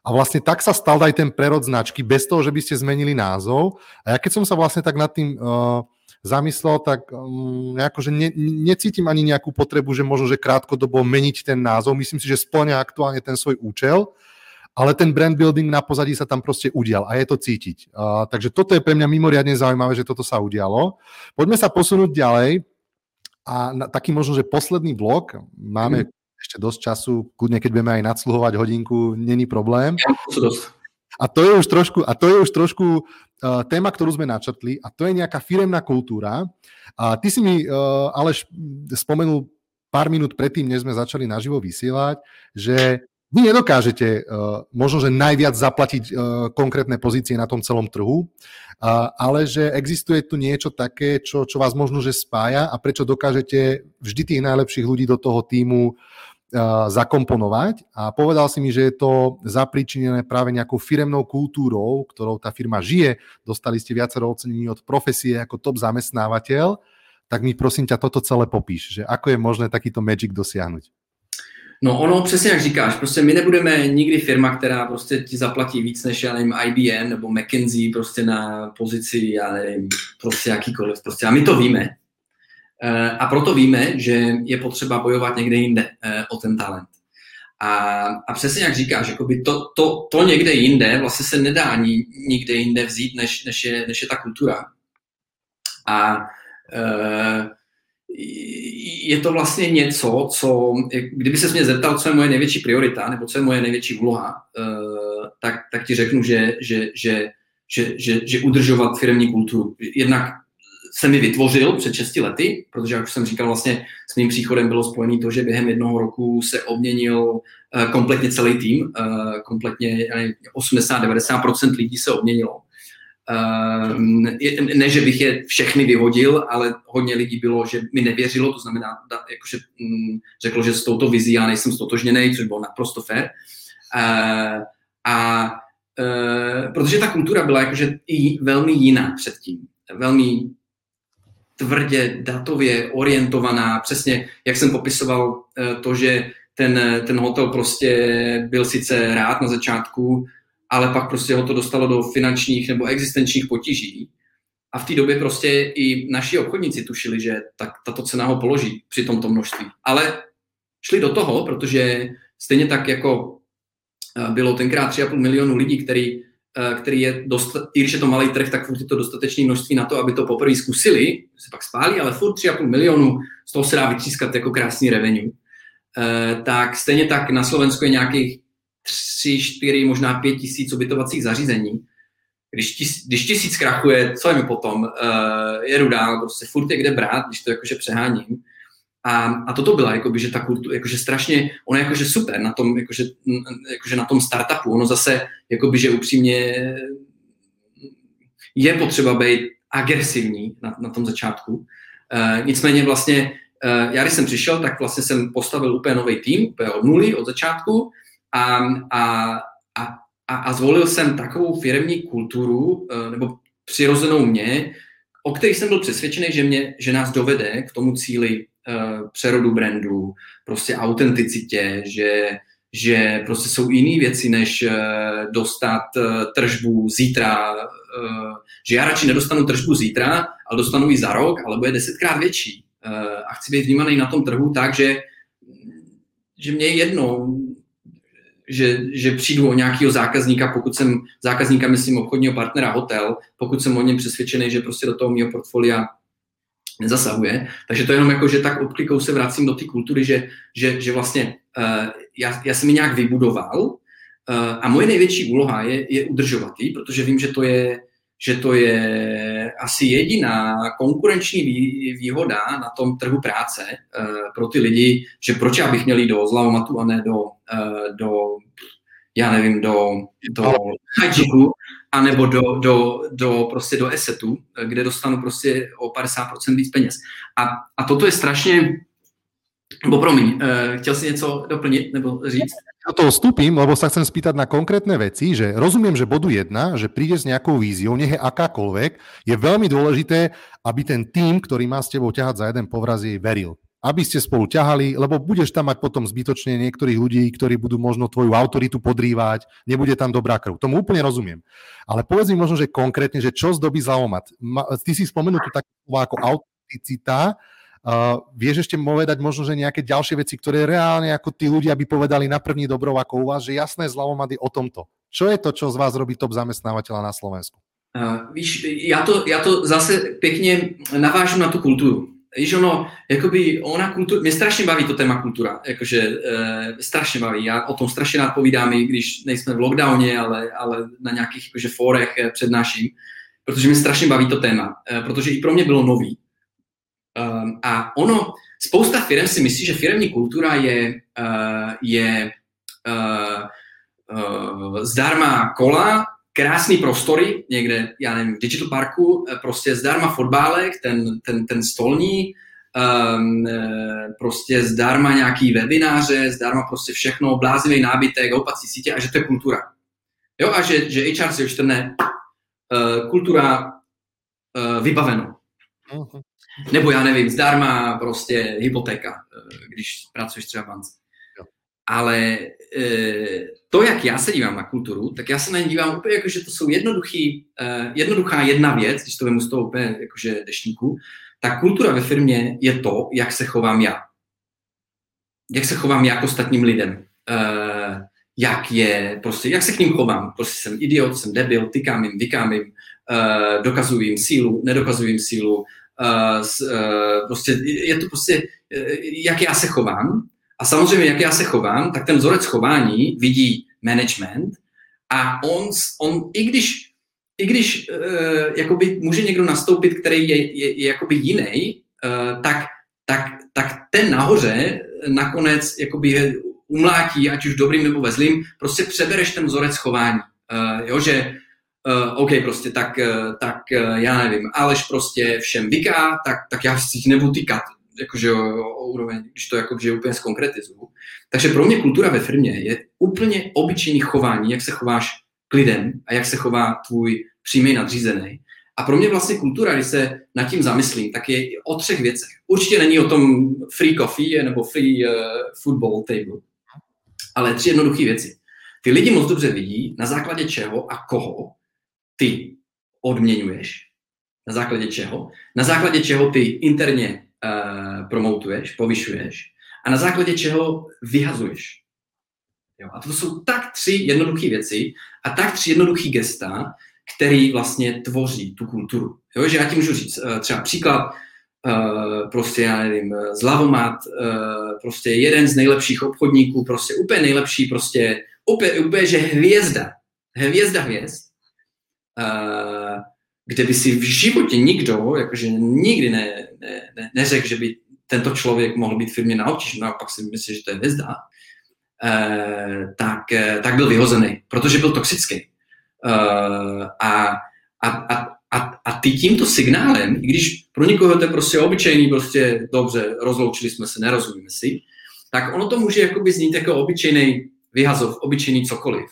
A vlastne tak sa stal aj ten prerod značky, bez toho, že by ste zmenili názov. A ja keď som sa vlastne tak nad tým uh, zamyslel, tak um, nejako, že ne, necítim ani nejakú potrebu, že možno, že krátkodobo meniť ten názov. Myslím si, že spĺňa aktuálne ten svoj účel, ale ten brand building na pozadí sa tam proste udial a je to cítiť. Uh, takže toto je pre mňa mimoriadne zaujímavé, že toto sa udialo. Poďme sa posunúť ďalej. A na, taký možno, že posledný blok máme... Mm. Ešte dosť času, kľudne keď budeme aj nadsluhovať hodinku, není problém. A to je už trošku, a to je už trošku uh, téma, ktorú sme načrtli, a to je nejaká firemná kultúra. A ty si mi, uh, Aleš, spomenul pár minút predtým, než sme začali naživo vysielať, že vy nedokážete uh, možno, že najviac zaplatiť uh, konkrétne pozície na tom celom trhu, uh, ale že existuje tu niečo také, čo, čo vás možno, že spája a prečo dokážete vždy tých najlepších ľudí do toho tímu zakomponovať. A povedal si mi, že je to zapríčinené práve nejakou firemnou kultúrou, ktorou tá firma žije. Dostali ste viacero ocenení od profesie ako top zamestnávateľ. Tak mi prosím ťa toto celé popíš, že ako je možné takýto magic dosiahnuť. No ono, přesně jak říkáš, prostě my nebudeme nikdy firma, která prostě ti zaplatí víc než, já nevím, I B M nebo McKinsey prostě na pozici, já nevím, prostě jakýkoliv. Prostě. A my to víme. A proto víme, že je potřeba bojovat někde jinde o ten talent. A, a přesně jak říkáš, to, to, to někde jinde vlastně se nedá ni, nikde jinde vzít, než, než, je, než je ta kultura. A e, je to vlastně něco, co, kdyby ses mě zeptal, co je moje největší priorita, nebo co je moje největší úloha, e, tak, tak ti řeknu, že, že, že, že, že, že udržovat firemní kulturu. Jednak jsem ji vytvořil před šesti lety, protože, jak už jsem říkal, vlastně s mým příchodem bylo spojené to, že během jednoho roku se obměnil kompletně celý tým, kompletně osmdesát až devadesát procent lidí se obměnilo. Ne, že bych je všechny vyhodil, ale hodně lidí bylo, že mi nevěřilo, to znamená, jakože řeklo, že s touto vizí já nejsem stotožněnej, což bylo naprosto fér. A protože ta kultura byla jakože i velmi jiná předtím, velmi tvrdě datově orientovaná, přesně jak jsem popisoval to, že ten, ten hotel prostě byl sice rád na začátku, ale pak prostě ho to dostalo do finančních nebo existenčních potíží. A v té době prostě i naši obchodníci tušili, že tak, tato cena ho položí při tomto množství. Ale šli do toho, protože stejně tak jako bylo tenkrát tři a půl milionu lidí, který který je, dost, i když je to malý trh, tak furt je to dostatečné množství na to, aby to poprvé zkusili, se pak spálí, ale furt tři a půl milionu, z toho se dá vytřískat jako krásný revenue. E, tak stejně tak na Slovensku je nějakých tři, čtyři, možná pět tisíc ubytovacích zařízení, Když, tis, když tisíc krachuje, co je mi potom, uh, jedu dál, prostě furt je kde brát, když to jakože přeháním. A, a toto byla, jakoby, že ta kultura, jakože strašně, ono je jakože super na tom, jakože, jakože na tom startupu, ono zase, jakoby, že upřímně je potřeba být agresivní na, na tom začátku. Uh, nicméně vlastně, uh, já když jsem přišel, tak vlastně jsem postavil úplně nový tým, úplně od nuly, od začátku a, a, a a zvolil jsem takovou firemní kulturu, nebo přirozenou mě, o které jsem byl přesvědčený, že, mě, že nás dovede k tomu cíli přerodu brandu, prostě autenticitě, že, že prostě jsou jiné věci, než dostat tržbu zítra, že já radši nedostanu tržbu zítra, ale dostanu ji za rok, ale bude desetkrát větší. A chci být vnímaný na tom trhu tak, že, že mě je jedno, Že, že přijdu o nějakého zákazníka, pokud jsem zákazníka, myslím, obchodního partnera hotel, pokud jsem o něm přesvědčený, že prostě do toho mého portfolia nezasahuje. Takže to je jenom jako, že tak odklikou se vracím do té kultury, že, že, že vlastně uh, já, já jsem ji nějak vybudoval uh, a moje největší úloha je, je udržovat ji, protože vím, že to je, že to je asi jediná konkurenční vý, výhoda na tom trhu práce uh, pro ty lidi, že proč já bych měl jít do Zľavomatu a ne do, uh, do já nevím, do, do Hadžiku, anebo do, do, do, prostě do Esetu, kde dostanu prostě o padesát procent víc peněz. A, a toto je strašně, nebo promiň, uh, chtěl jsi něco doplnit nebo říct? Do toho vstúpim, lebo sa chcem spýtať na konkrétne veci, že rozumiem, že bodu jedna, že príde s nejakou víziou, nech je akákoľvek, je veľmi dôležité, aby ten tím, ktorý má s tebou ťahať za jeden povraz, jej veril. Aby ste spolu ťahali, lebo budeš tam mať potom zbytočne niektorých ľudí, ktorí budú možno tvoju autoritu podrývať, nebude tam dobrá krv. Tomu úplne rozumiem. Ale povedz mi možno, že konkrétne, že čo zdobí Zľavomat? Ty si spomenul tu také ako autenticita. Uh, vieš ešte povedať možno, že nejaké ďalšie veci, ktoré reálne ako tí ľudia by povedali na první dobrov ako u vás, že jasné, Zľavomat je o tomto. Čo je to, čo z vás robí top zamestnávateľa na Slovensku? Uh, víš, ja to, ja to zase pekne navážu na tú kultúru. Víš, ono, jakoby ona kultúra, mne strašne baví to téma kultúra, akože uh, strašne baví, ja o tom strašne rád povídám, i když nejsme v lockdowne, ale, ale na nejakých akože fórech přednáším, pretože mne strašne baví to téma, uh, pretože i pro mňa bylo nový. Um, a ono, spousta firem si myslí, že firemní kultura je, uh, je uh, uh, zdarma kola, krásný prostory někde, já nevím, v Digital Parku, prostě zdarma fotbálek, ten, ten, ten stolní, um, prostě zdarma nějaký webináře, zdarma prostě všechno, blázivý nábytek, houpací sítě a že to je kultura. Jo, a že, že há er si očtrne uh, kultura uh, vybaveno. Uh-huh. Nebo já nevím, zdarma prostě hypotéka, když pracuješ třeba v bance. Ale to, jak já se dívám na kulturu, tak já se na ně dívám úplně jako, že to jsou jednoduchý, jednoduchá jedna věc, když to vemu z toho úplně jakože deštníku, tak kultura ve firmě je to, jak se chovám já. Jak se chovám já k ostatním lidem. Jak je, prostě, jak se k ním chovám. Prostě jsem idiot, jsem debil, tykám jim, vykám jim, dokazuji jim sílu, nedokazuji jim sílu, Uh, uh, prostě je to prostě, jak já se chovám a samozřejmě, jak já se chovám, tak ten vzorec chování vidí management a on, on i když, i když uh, jakoby může někdo nastoupit, který je, je, je jakoby jiný, uh, tak, tak, tak ten nahoře nakonec jakoby umlátí, ať už dobrým nebo ve zlým, prostě přebereš ten vzorec chování, uh, jo, že Uh, OK, prostě tak, uh, tak uh, já nevím, Aleš prostě všem vyká, tak, tak já si nebudu týkat, jakože o, o úroveň, když to jakože úplně zkonkretizuju. Takže pro mě kultura ve firmě je úplně obyčejný chování, jak se chováš k lidem a jak se chová tvůj přímý nadřízený. A pro mě vlastně kultura, když se nad tím zamyslím, tak je o třech věcech. Určitě není o tom free coffee nebo free uh, football table, ale tři jednoduché věci. Ty lidi moc dobře vidí, na základě čeho a koho ty odměňuješ, na základě čeho, na základě čeho ty interně uh, promotuješ, povyšuješ a na základě čeho vyhazuješ. Jo? A to jsou tak tři jednoduché věci a tak tři jednoduché gesta, který vlastně tvoří tu kulturu. Jo? Že já ti můžu říct uh, třeba příklad, uh, prostě já nevím, Zľavomat, uh, prostě jeden z nejlepších obchodníků, prostě úplně nejlepší, prostě úplně, úplně že hvězda, hvězda hvězd, kde by si v životě nikdo, jakože nikdy ne, ne, ne, neřekl, že by tento člověk mohl být firmě na obtíž, no a pak si myslí, že to je hvězda, tak, tak byl vyhozený, protože byl toxický. A, a, a, a, a ty tímto signálem, i když pro někoho to je prostě obyčejný, prostě dobře, rozloučili jsme se, nerozumíme si, tak ono to může jakoby znít jako obyčejný vyhazov, obyčejný cokoliv.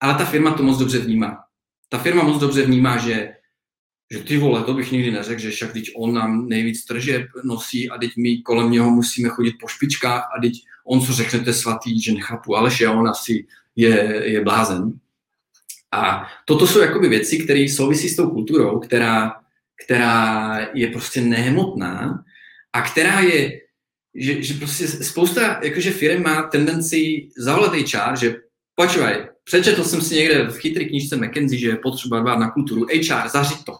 Ale ta firma to moc dobře vnímá. Ta firma moc dobře vnímá, že že ty vole, to bych nikdy neřekl, že však teď on nám nejvíc tržeb nosí a teď my kolem něho musíme chodit po špičkách a teď on, co řeknete svatý, že nechápu, ale že on asi je, je blázen. A toto jsou jakoby věci, které souvisí s tou kulturou, která, která je prostě nehmotná a která je, že, že prostě spousta jakože firem má tendenci zavolatý čár, že počúvaj, přečetl jsem si někde v chytrý knížce McKinsey, že je potřeba dbát na kulturu, há er, zařiď to.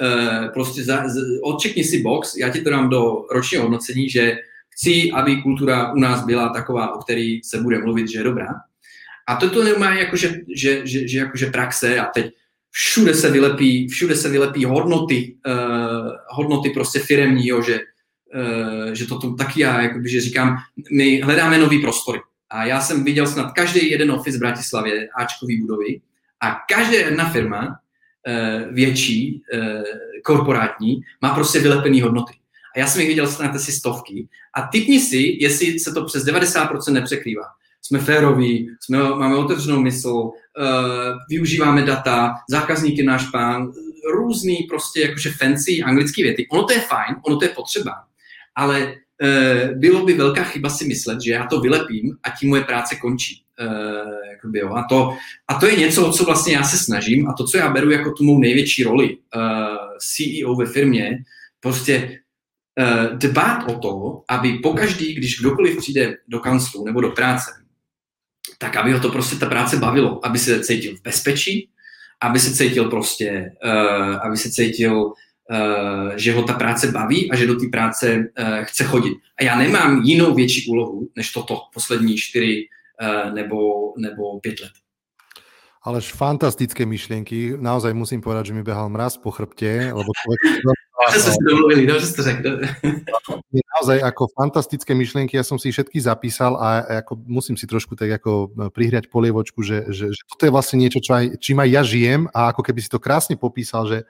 E, prostě za, z, odčekni si box, já ti to dám do ročního hodnocení, že chci, aby kultura u nás byla taková, o který se bude mluvit, že je dobrá. A toto nemá jakože, že, že, že jakože praxe a teď všude se vylepí, všude se vylepí hodnoty, e, hodnoty prostě firemního, že, e, že to tu taky já jakoby, že říkám, my hledáme nový prostory. A já jsem viděl snad každý jeden office v Bratislavě, áčkový budovy, a každá jedna firma e, větší, e, korporátní, má prostě vylepený hodnoty. A já jsem jich viděl snad asi stovky. A tipni si, jestli se to přes devadesát procent nepřekrývá. Jsme féroví, jsme, máme otevřenou mysl, e, využíváme data, zákazník je náš pán, různý prostě jakože fancy anglický věty. Ono to je fajn, ono to je potřeba, ale bylo by velká chyba si myslet, že já to vylepím a tím moje práce končí. A to, a to je něco, o co vlastně já se snažím a to, co já beru jako tu mou největší roli C E O ve firmě, prostě dbát o to, aby pokaždý, když kdokoliv přijde do kanclu nebo do práce, tak aby ho to prostě ta práce bavilo, aby se cítil v bezpečí, aby se cítil prostě, aby se cítil Uh, že ho ta práce baví a že do té práce uh, chce chodit. A já nemám jinou větší úlohu, než toto poslední čtyři uh, nebo, nebo pět let. Aleš, fantastické myšlienky. Naozaj musím povedať, že mi behal mraz po chrbte, lebo človek... Čo sme si dovolili, dobre ste řekli. Naozaj ako fantastické myšlienky, ja som si všetky zapísal a ako musím si trošku tak ako prihriať polievočku, že, že, že toto je vlastne niečo, čo aj, čím aj ja žijem a ako keby si to krásne popísal, že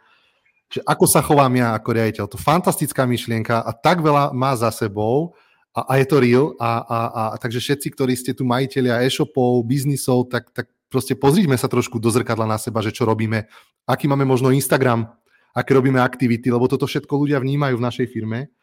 Čiže ako sa chovám ja ako riaditeľ. To fantastická myšlienka a tak veľa má za sebou a, a je to real. A, a, a takže všetci, ktorí ste tu majitelia e-shopov, biznisov, tak, tak proste pozrime sa trošku do zrkadla na seba, že čo robíme, aký máme možno Instagram, aké robíme aktivity, lebo toto všetko ľudia vnímajú v našej firme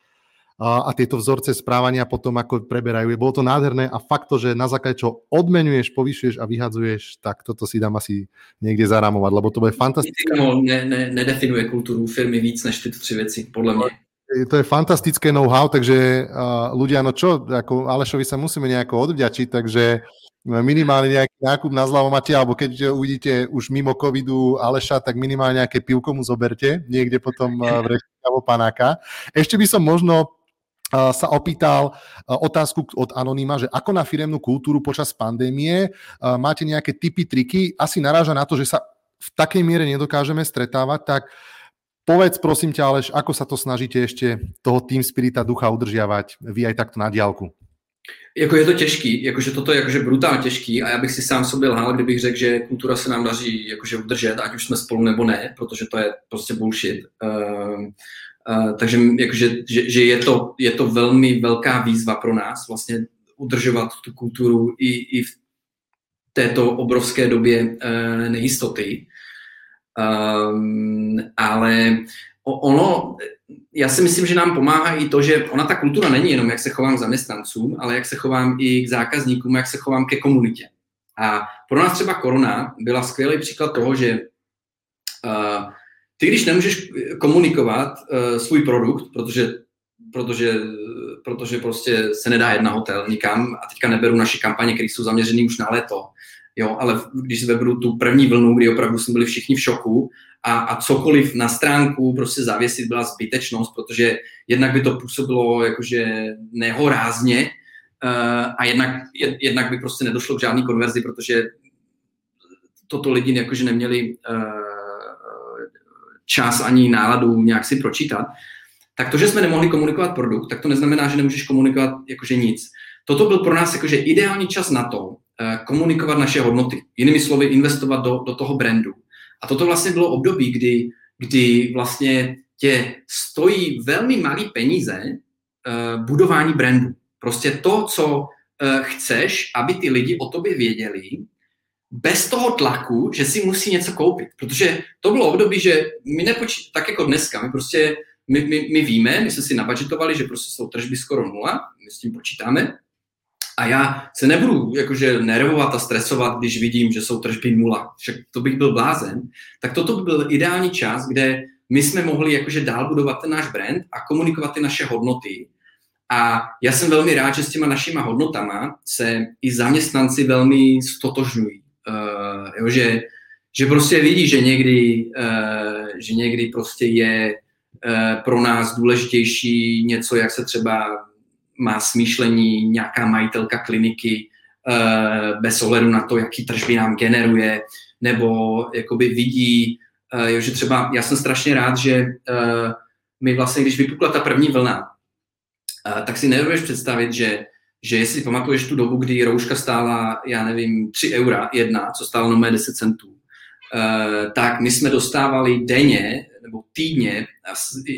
a, a tieto vzorce správania potom ako preberajú. Bolo to nádherné a fakt to, že na základe čo odmenuješ, povyšuješ a vyhadzuješ, tak toto si dám asi niekde zarámovať, lebo to bude fantastické. Ne, ne, nedefinuje kultúru firmy víc než tieto tri veci, podľa mňa. To je fantastické know-how, takže uh, ľudia, no čo, ako Alešovi sa musíme nejako odvďačiť, takže minimálne nejaký nákup na Zľavomate, alebo keď uvidíte už mimo covidu Aleša, tak minimálne nejaké pivko mu zoberte, niekde potom uh, v reštaurácii alebo panáka. Ešte by som možno sa opýtal otázku od Anonyma, že ako na firemnú kultúru počas pandémie máte nejaké tipy, triky? Asi naráža na to, že sa v takej miere nedokážeme stretávať, tak povedz prosím ťa, Aleš, ako sa to snažíte ešte toho team spirita ducha udržiavať vy aj takto na diaľku? Jako je to těžký, jakože toto je jakože brutálně těžký a já bych si sám sobě lhal, kdybych řekl, že kultura se nám daří jakože udržet, ať už jsme spolu nebo ne, protože to je prostě bullshit. Uh, uh, takže jakože, že, že je, to, je to velmi velká výzva pro nás vlastně udržovat tu kulturu i, i v této obrovské době uh, nejistoty. Um, ale ono... Já si myslím, že nám pomáhá i to, že ona ta kultura není jenom, jak se chovám k zaměstnancům, ale jak se chovám i k zákazníkům, jak se chovám ke komunitě. A pro nás třeba korona byla skvělý příklad toho, že uh, ty, když nemůžeš komunikovat uh, svůj produkt, protože, protože, protože prostě se nedá jet na hotel nikam a teďka neberu naše kampaně, které jsou zaměřené už na léto, jo, ale když zvedu tu první vlnu, kdy opravdu jsme byli všichni v šoku, A, a cokoliv na stránku prostě zavěsit byla zbytečnost, protože jednak by to působilo jakože nehorázně uh, a jednak, jed, jednak by prostě nedošlo k žádný konverzi, protože toto lidi jakože neměli uh, čas ani náladu nějak si pročítat, tak to, že jsme nemohli komunikovat produkt, tak to neznamená, že nemůžeš komunikovat jakože nic. Toto byl pro nás jakože ideální čas na to, komunikovat naše hodnoty, jinými slovy investovat do, do toho brandu. A toto vlastně bylo období, kdy, kdy vlastně tě stojí velmi malý peníze uh, budování brandu. Prostě to, co uh, chceš, aby ty lidi o tobě věděli, bez toho tlaku, že si musí něco koupit. Protože to bylo období, že my nepočít, tak jako dneska, my prostě my, my, my víme, my jsme si nabudžetovali, že prostě jsou tržby skoro nula, my s tím počítáme. A já se nebudu jakože nervovat a stresovat, když vidím, že jsou tržby nula. Však to bych byl blázen. Tak toto by byl ideální čas, kde my jsme mohli jakože dál budovat ten náš brand a komunikovat ty naše hodnoty. A já jsem velmi rád, že s těma našima hodnotama se i zaměstnanci velmi stotožňují. Uh, jo, že, že prostě vidí, že někdy, uh, že někdy prostě je uh, pro nás důležitější něco, jak se třeba má smýšlení nějaká majitelka kliniky uh, bez ohledu na to, jaký tržby nám generuje, nebo jakoby vidí, uh, jo, že třeba já jsem strašně rád, že uh, my vlastně, když vypukla ta první vlna, uh, tak si nedovedeš představit, že že jestli pamatuješ tu dobu, kdy rouška stála, já nevím, tři eura jedna, co stála na mé deset centů, e, tak my jsme dostávali denně nebo týdně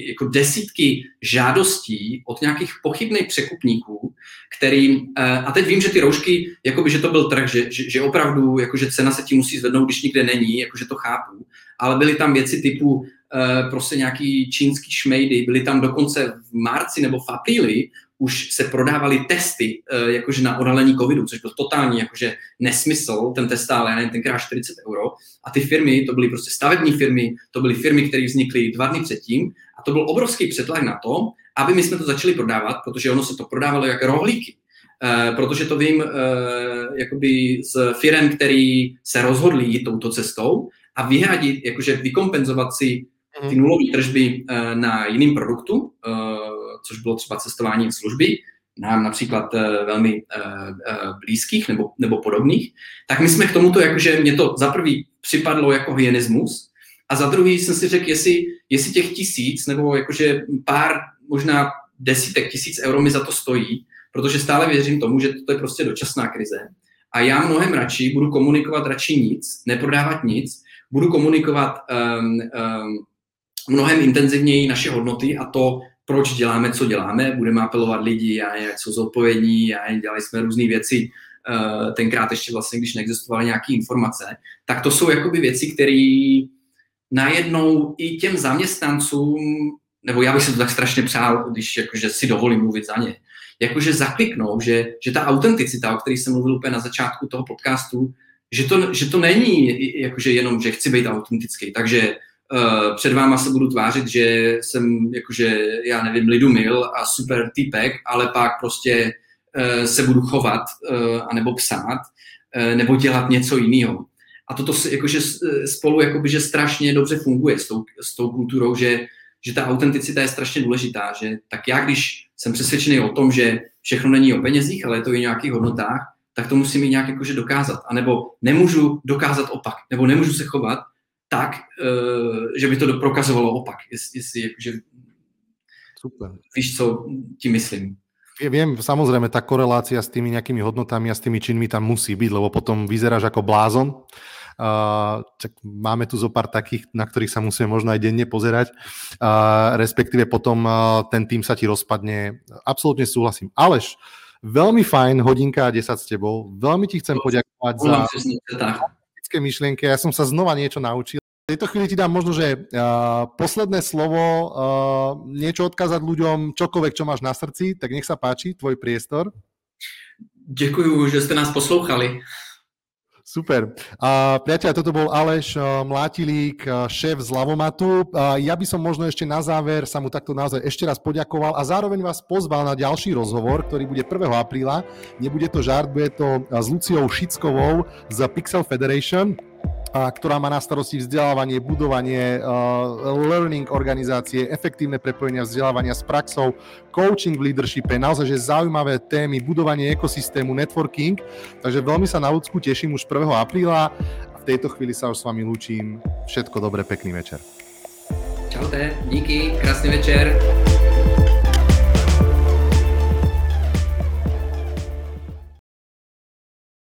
jako desítky žádostí od nějakých pochybných překupníků, který, e, a teď vím, že ty roušky, jakoby, že to byl trh, že, že, že opravdu, jakože cena se ti musí zvednout, když nikde není, jakože to chápu, ale byly tam věci typu, e, prostě nějaký čínský šmejdy, byly tam dokonce v marci nebo v apríli, už se prodávaly testy jakože na odhalení covidu, což byl totální jakože nesmysl, ten test stál, já nevím, tenkrát čtyřicet euro. A ty firmy, to byly prostě stavební firmy, to byly firmy, které vznikly dva dny předtím a to byl obrovský přetlak na to, aby my jsme to začali prodávat, protože ono se to prodávalo jak rohlíky. E, protože to vím e, jakoby z firem, který se rozhodli jít touto cestou a vyhradit, jakože vykompenzovat si ty nulové tržby e, na jiným produktu, e, což bylo třeba cestování služby, nám například e, velmi e, e, blízkých nebo, nebo podobných, tak my jsme k tomuto, jakože mě to za prvý připadlo jako hyenismus a za druhý jsem si řekl, jestli, jestli těch tisíc nebo jakože pár, možná desítek tisíc euro mi za to stojí, protože stále věřím tomu, že to je prostě dočasná krize a já mnohem radši budu komunikovat radši nic, neprodávat nic, budu komunikovat um, um, mnohem intenzivněji naše hodnoty a to, proč děláme, co děláme, budeme apelovat lidi, a jak jsou zodpovědní, a dělali jsme různé věci, tenkrát ještě vlastně, když neexistovaly nějaké informace, tak to jsou jakoby věci, které najednou i těm zaměstnancům, nebo já bych se to tak strašně přál, když jakože si dovolím mluvit za ně, jakože zakliknou, že, že ta autenticita, o které jsem mluvil úplně na začátku toho podcastu, že to, že to není jakože jenom, že chci být autentický, takže Uh, před váma se budu tvářit, že jsem, jakože, já nevím, lidumil a super týpek, ale pak prostě uh, se budu chovat, uh, anebo psát, uh, nebo dělat něco jiného. A toto se, jakože, spolu jakoby, že strašně dobře funguje s tou, s tou kulturou, že, že ta autenticita je strašně důležitá. Že, tak já, když jsem přesvědčený o tom, že všechno není o penězích, ale je to i o nějakých hodnotách, tak to musím i nějak jakože, dokázat. A nebo nemůžu dokázat opak, nebo nemůžu se chovat, tak, že by to prokazovalo opak. Jestli, jakože... Super. Víš, co ti myslím. Ja viem, samozrejme, tá korelácia s tými nejakými hodnotami a s tými činmi tam musí byť, lebo potom vyzeráš ako blázon. Uh, tak máme tu zo pár takých, na ktorých sa musíme možno aj denne pozerať, uh, respektíve potom uh, ten tým sa ti rozpadne. Absolútne súhlasím. Aleš, veľmi fajn, hodinka a desať s tebou. Veľmi ti chcem poďakovať za... myšlienke. Ja som sa znova niečo naučil. V tejto chvíli ti dám možno, že uh, posledné slovo, uh, niečo odkázať ľuďom, čokoľvek, čo máš na srdci, tak nech sa páči, tvoj priestor. Ďakujem, že ste nás poslouchali. Super. Uh, priateľ, toto bol Aleš uh, Mlátilík, uh, šéf Zľavomatu. Uh, ja by som možno ešte na záver sa mu takto naozaj ešte raz poďakoval a zároveň vás pozval na ďalší rozhovor, ktorý bude prvého apríla. Nebude to žart, bude to uh, s Luciou Šickovou z Pixel Federation, uh, ktorá má na starosti vzdelávanie, budovanie, uh, learning organizácie, efektívne prepojenia vzdelávania s praxou, coaching v leadershipe, naozaj že zaujímavé témy, budovanie ekosystému, networking. Takže veľmi sa na Ľudsku teším už prvého apríla a v tejto chvíli sa už s vami lúčim. Všetko dobré, pekný večer. Čaute, díky, krásny večer.